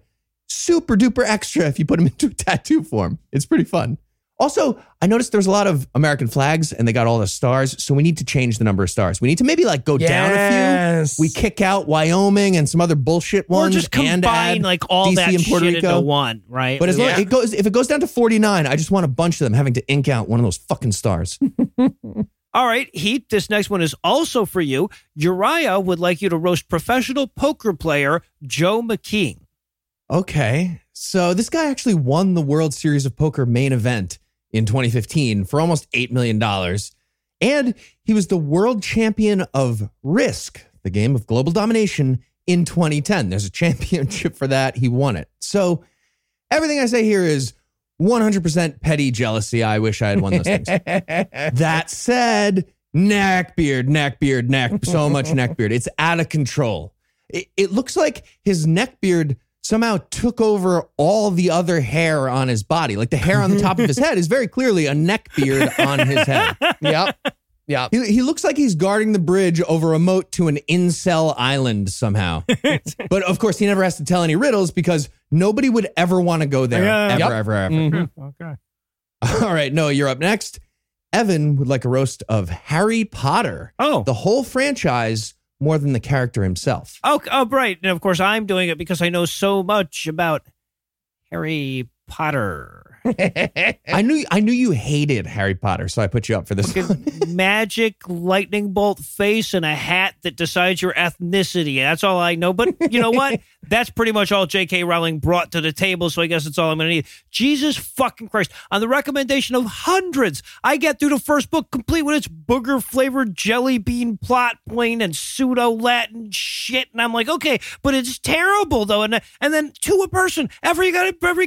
super duper extra if you put him into a tattoo form. It's pretty fun. Also, I noticed there's a lot of American flags and they got all the stars. So we need to change the number of stars. We need to maybe like go down a few. We kick out Wyoming and some other bullshit ones. Or just combine like all DC that and Puerto shit Rico. Into one, right? But as long as it goes, if it goes down to 49, I just want a bunch of them having to ink out one of those fucking stars. All right, Heath, this next one is also for you. Uriah would like you to roast professional poker player Joe McKean. Okay, so this guy actually won the World Series of Poker main event in 2015 for almost $8 million. And he was the world champion of Risk, the game of global domination, in 2010. There's a championship for that. He won it. So everything I say here is 100% petty jealousy. I wish I had won those things. That said, neck beard, so much neck beard. It's out of control. It looks like his neck beard somehow took over all the other hair on his body. Like the hair on the top of his head is very clearly a neck beard on his head. Yep. He looks like he's guarding the bridge over a moat to an incel island somehow. But of course, he never has to tell any riddles because nobody would ever want to go there. Ever. Mm-hmm. Okay. All right, Noah, you're up next. Evan would like a roast of Harry Potter. Oh. The whole franchise, more than the character himself. Oh, right. And of course, I'm doing it because I know so much about Harry Potter. I knew you hated Harry Potter, so I put you up for this one. Magic lightning bolt face and a hat that decides your ethnicity. That's all I know. But you know what? That's pretty much all J.K. Rowling brought to the table, so I guess it's all I'm going to need. Jesus fucking Christ. On the recommendation of hundreds, I get through the first book complete with its booger-flavored jelly bean plot plane and pseudo-Latin shit, and I'm like, okay, but it's terrible, though. And then to a person, every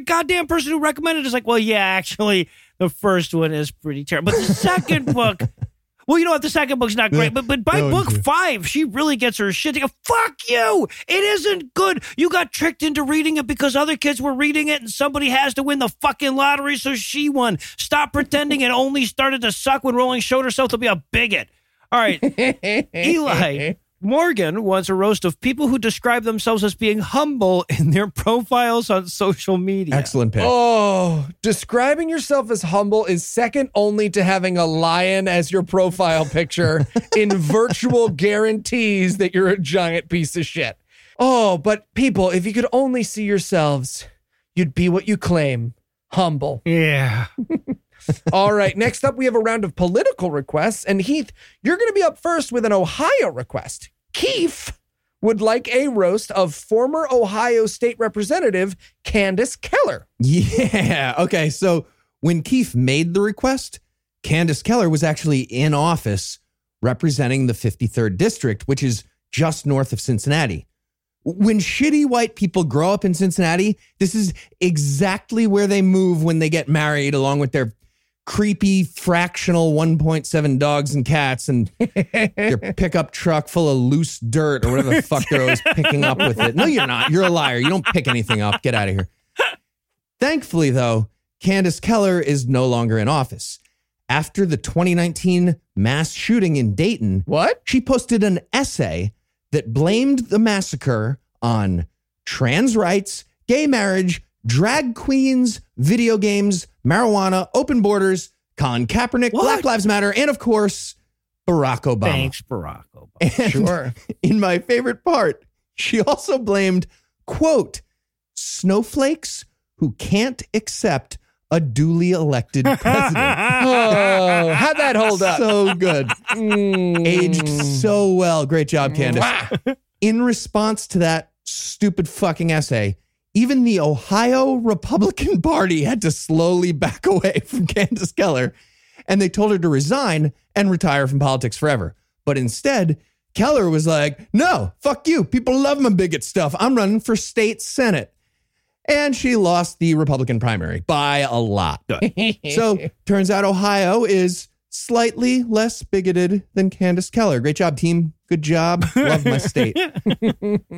goddamn person who recommended it is like, well, yeah, actually, the first one is pretty terrible. But the second book... Well, you know what? The second book's not great, but by book 5, she really gets her shit together. Fuck you! It isn't good. You got tricked into reading it because other kids were reading it, and somebody has to win the fucking lottery, so she won. Stop pretending it only started to suck when Rowling showed herself to be a bigot. All right, Eli Morgan wants a roast of people who describe themselves as being humble in their profiles on social media. Excellent pick. Oh, describing yourself as humble is second only to having a lion as your profile picture in virtual guarantees that you're a giant piece of shit. Oh, but people, if you could only see yourselves, you'd be what you claim, humble. Yeah. All right, next up, we have a round of political requests. And Heath, you're going to be up first with an Ohio request. Keith would like a roast of former Ohio State Representative Candace Keller. Yeah, okay. So when Keith made the request, Candace Keller was actually in office representing the 53rd District, which is just north of Cincinnati. When shitty white people grow up in Cincinnati, this is exactly where they move when they get married, along with their creepy fractional 1.7 dogs and cats and your pickup truck full of loose dirt or whatever the fuck they're always picking up with it. No, you're not. You're a liar. You don't pick anything up. Get out of here. Thankfully, though, Candace Keller is no longer in office. After the 2019 mass shooting in Dayton, she posted an essay that blamed the massacre on trans rights, gay marriage, drag queens, video games, marijuana, open borders, Colin Kaepernick, Black Lives Matter, and of course, Barack Obama. Thanks, Barack Obama. And sure. In my favorite part, she also blamed, quote, snowflakes who can't accept a duly elected president. Oh, how'd that hold up? So good. Aged so well. Great job, Candace. In response to that stupid fucking essay, even the Ohio Republican Party had to slowly back away from Candace Keller, and they told her to resign and retire from politics forever. But instead, Keller was like, no, fuck you. People love my bigot stuff. I'm running for state senate. And she lost the Republican primary by a lot. So turns out Ohio is slightly less bigoted than Candace Keller. Great job, team. Good job. Love my state.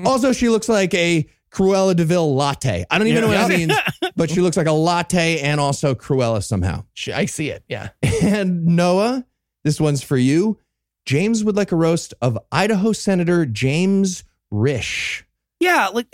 Also, she looks like a Cruella de Vil latte. I don't even know what that means, but she looks like a latte and also Cruella somehow. I see it. Yeah. And Noah, this one's for you. James would like a roast of Idaho Senator James Risch. Yeah, like,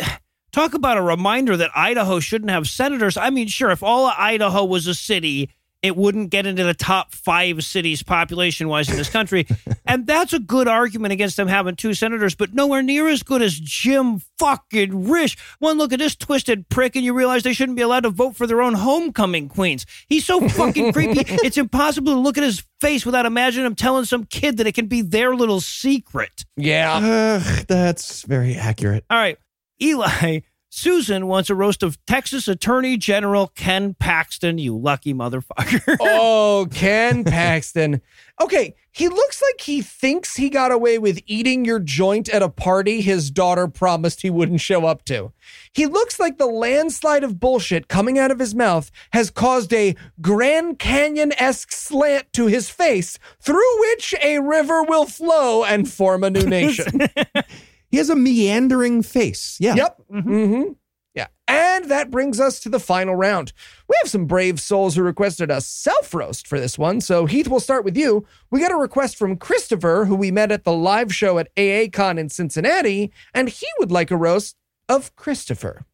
talk about a reminder that Idaho shouldn't have senators. I mean, sure, if all of Idaho was a city, it wouldn't get into the top five cities population-wise in this country. And that's a good argument against them having two senators, but nowhere near as good as Jim fucking Risch. One look at this twisted prick and you realize they shouldn't be allowed to vote for their own homecoming queens. He's so fucking creepy. It's impossible to look at his face without imagining him telling some kid that it can be their little secret. Yeah. That's very accurate. All right. Eli, Susan wants a roast of Texas Attorney General Ken Paxton, you lucky motherfucker. Oh, Ken Paxton. Okay, he looks like he thinks he got away with eating your joint at a party his daughter promised he wouldn't show up to. He looks like the landslide of bullshit coming out of his mouth has caused a Grand Canyon-esque slant to his face, through which a river will flow and form a new nation. He has a meandering face. Yeah. Yep. Mm-hmm. Yeah. And that brings us to the final round. We have some brave souls who requested a self-roast for this one. So, Heath, we'll start with you. We got a request from Christopher, who we met at the live show at AACon in Cincinnati, and he would like a roast of Christopher.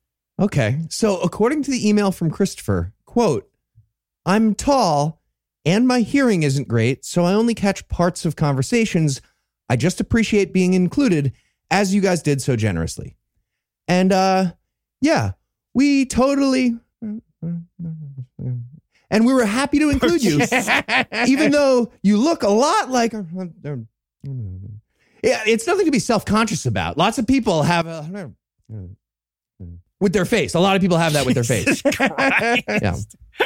Okay. So, according to the email from Christopher, quote, I'm tall and my hearing isn't great, so I only catch parts of conversations. I just appreciate being included, as you guys did so generously. And we totally... And we were happy to include you, even though you look a lot like... Yeah, it's nothing to be self-conscious about. Lots of people have a... with their face. A lot of people have that with their face. Yeah.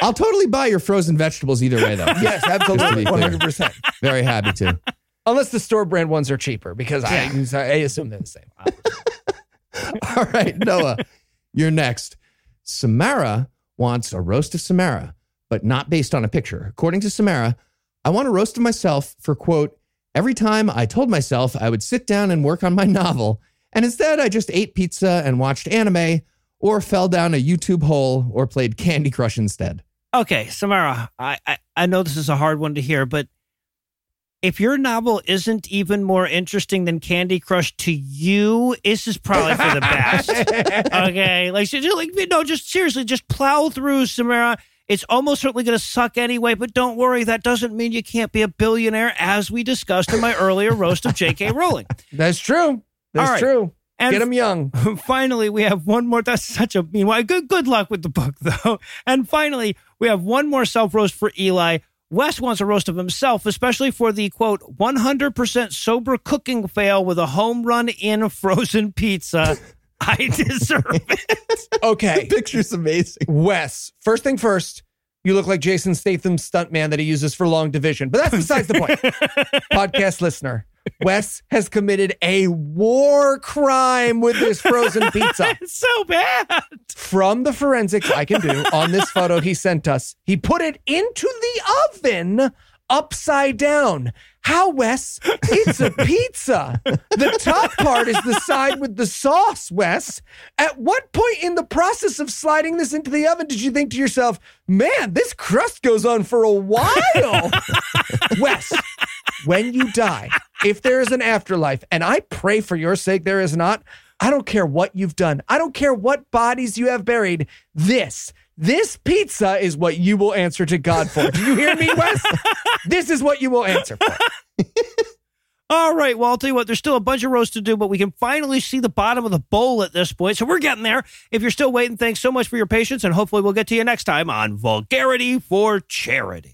I'll totally buy your frozen vegetables either way, though. Yes, absolutely. 100%. Very happy to. Unless the store brand ones are cheaper, because I assume they're the same. All right, Noah, you're next. Samara wants a roast of Samara, but not based on a picture. According to Samara, I want a roast of myself for, quote, every time I told myself I would sit down and work on my novel, and instead I just ate pizza and watched anime or fell down a YouTube hole or played Candy Crush instead. Okay, Samara, I know this is a hard one to hear, but if your novel isn't even more interesting than Candy Crush to you, this is probably for the best. Okay, just seriously, just plow through, Samara. It's almost certainly going to suck anyway, but don't worry, that doesn't mean you can't be a billionaire, as we discussed in my earlier roast of J.K. Rowling. That's true. That's true. And get them young. Finally, we have one more. That's such a mean one. Good luck with the book, though. And finally, we have one more self-roast for Eli. Wes wants a roast of himself, especially for the, quote, 100% sober cooking fail with a home run in frozen pizza. I deserve it. Okay. The picture's amazing. Wes, first thing first, you look like Jason Statham's stuntman that he uses for long division, but that's besides the point. Podcast listener, Wes has committed a war crime with this frozen pizza. It's so bad. From the forensics I can do on this photo he sent us, he put it into the oven upside down. How, Wes? It's a pizza. The top part is the side with the sauce, Wes. At what point in the process of sliding this into the oven did you think to yourself, man, this crust goes on for a while? Wes, when you die, if there is an afterlife, and I pray for your sake there is not, I don't care what you've done. I don't care what bodies you have buried. This pizza is what you will answer to God for. Do you hear me, Wes? This is what you will answer for. All right, well, I'll tell you what, there's still a bunch of rows to do, but we can finally see the bottom of the bowl at this point. So we're getting there. If you're still waiting, thanks so much for your patience, and hopefully we'll get to you next time on Vulgarity for Charity.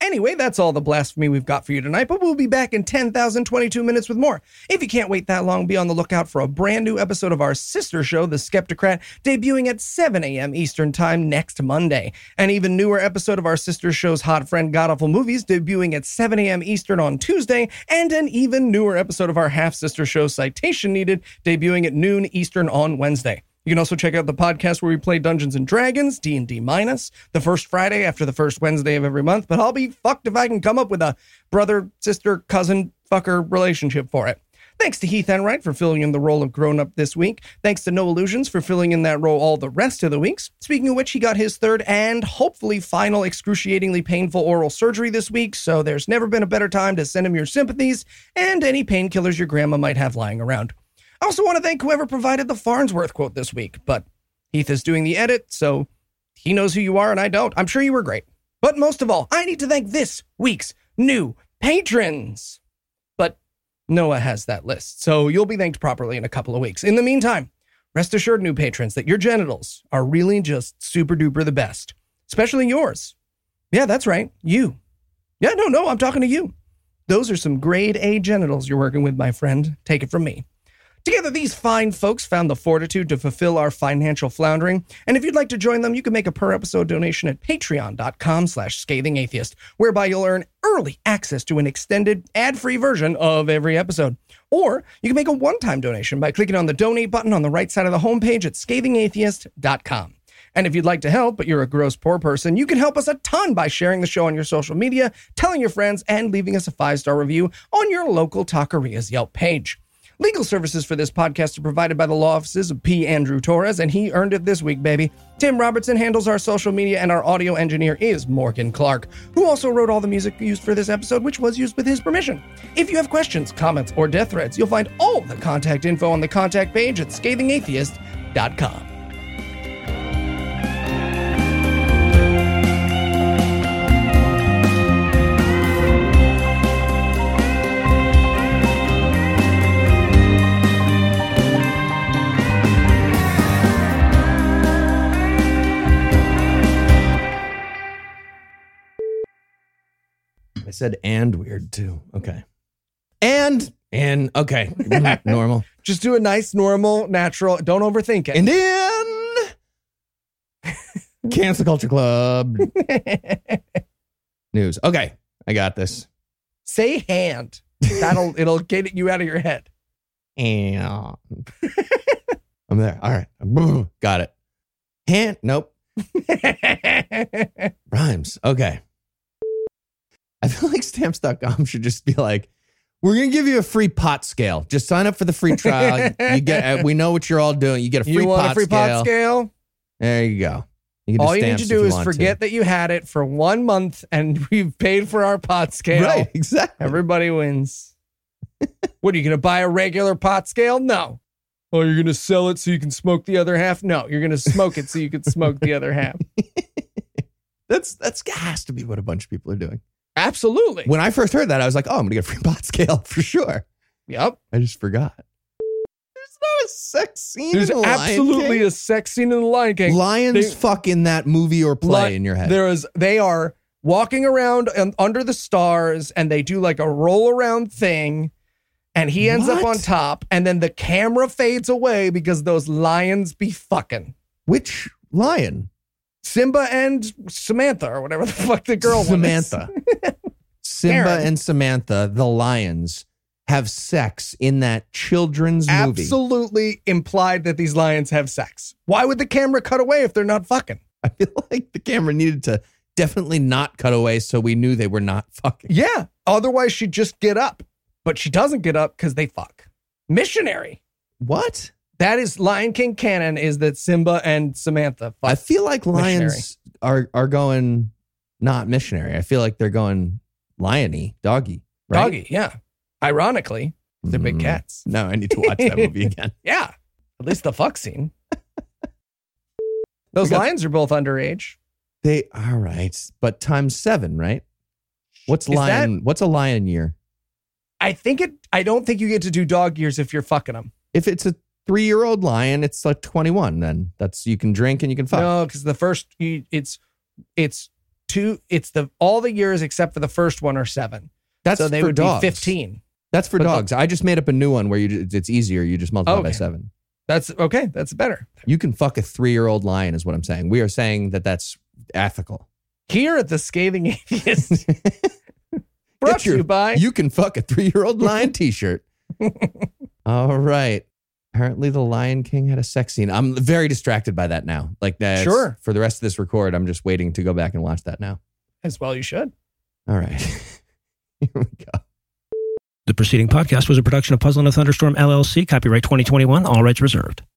Anyway, that's all the blasphemy we've got for you tonight, but we'll be back in 10,022 minutes with more. If you can't wait that long, be on the lookout for a brand new episode of our sister show, The Skeptocrat, debuting at 7 a.m. Eastern Time next Monday. An even newer episode of our sister show's hot friend, Godawful Movies, debuting at 7 a.m. Eastern on Tuesday, and an even newer episode of our half-sister show, Citation Needed, debuting at noon Eastern on Wednesday. You can also check out the podcast where we play Dungeons & Dragons, D&D Minus, the first Friday after the first Wednesday of every month, but I'll be fucked if I can come up with a brother, sister, cousin, fucker relationship for it. Thanks to Heath Enright for filling in the role of grown-up this week. Thanks to No Illusions for filling in that role all the rest of the weeks. Speaking of which, he got his third and hopefully final excruciatingly painful oral surgery this week, so there's never been a better time to send him your sympathies and any painkillers your grandma might have lying around. I also want to thank whoever provided the Farnsworth quote this week, but Heath is doing the edit, so he knows who you are and I don't. I'm sure you were great. But most of all, I need to thank this week's new patrons. But Noah has that list, so you'll be thanked properly in a couple of weeks. In the meantime, rest assured, new patrons, that your genitals are really just super duper the best, especially yours. Yeah, that's right. You. Yeah, no, I'm talking to you. Those are some grade A genitals you're working with, my friend. Take it from me. Together, these fine folks found the fortitude to fulfill our financial floundering. And if you'd like to join them, you can make a per-episode donation at patreon.com/scathingatheist, whereby you'll earn early access to an extended, ad-free version of every episode. Or you can make a one-time donation by clicking on the Donate button on the right side of the homepage at scathingatheist.com. And if you'd like to help, but you're a gross poor person, you can help us a ton by sharing the show on your social media, telling your friends, and leaving us a 5-star review on your local Taqueria's Yelp page. Legal services for this podcast are provided by the law offices of P. Andrew Torres, and he earned it this week, baby. Tim Robertson handles our social media, and our audio engineer is Morgan Clark, who also wrote all the music used for this episode, which was used with his permission. If you have questions, comments, or death threats, you'll find all the contact info on the contact page at scathingatheist.com. Said and weird too. Okay. And okay. Normal. Just do a nice, normal, natural. Don't overthink it. And then Cancel Culture Club news. Okay. I got this. Say hand. It'll get you out of your head. And I'm there. All right. Got it. Hand. Nope. Rhymes. Okay. I feel like Stamps.com should just be like, we're going to give you a free pot scale. Just sign up for the free trial. You get. We know what you're all doing. You get a free, pot scale. There you go. You all you need to do is forget that you had it for 1 month and we've paid for our pot scale. Right, exactly. Everybody wins. What, are you going to buy a regular pot scale? No. Oh, you're going to sell it so you can smoke the other half? No, you're going to smoke it so you can smoke the other half. That's has to be what a bunch of people are doing. Absolutely. When I first heard that, I was like, oh, I'm going to get a free pot scale for sure. Yep. I just forgot. There's not a sex scene in The Lion King. There's absolutely a sex scene in The Lion King. Lions fuck in that movie or play in your head. They are walking around under the stars and they do like a roll around thing and he ends up on top and then the camera fades away because those lions be fucking. Which lion? Simba and Samantha, or whatever the fuck the girl was. Samantha. Simba and Samantha, the lions, have sex in that children's movie. Absolutely implied that these lions have sex. Why would the camera cut away if they're not fucking? I feel like the camera needed to definitely not cut away so we knew they were not fucking. Yeah. Otherwise, she'd just get up. But she doesn't get up because they fuck. Missionary. What? That is Lion King canon, is that Simba and Samantha. I feel like lions are going not missionary. I feel like they're going lion-y, doggy. Right? Doggy, yeah. Ironically, they're big cats. No, I need to watch that movie again. Yeah, at least the fuck scene. Those lions are both underage. They are, right, but times 7, right? What's a lion year? I don't think you get to do dog years if you're fucking them. If it's a 3-year-old lion, it's like 21. Then that's, you can drink and you can fuck. No, because the first, it's two. It's the all the years except for the first one are 7. That's so they for would dogs. Be 15. That's for but dogs. I just made up a new one where it's easier. You just multiply by 7. That's okay. That's better. You can fuck a 3-year-old lion is what I'm saying. We are saying that that's ethical. Here at the Scathing Atheist, brought to you by... You can fuck a 3-year-old lion t-shirt. All right. Apparently the Lion King had a sex scene. I'm very distracted by that now. Like that. Sure. For the rest of this record, I'm just waiting to go back and watch that now. As well you should. All right. Here we go. The preceding podcast was a production of Puzzle and a Thunderstorm, LLC. Copyright 2021. All rights reserved.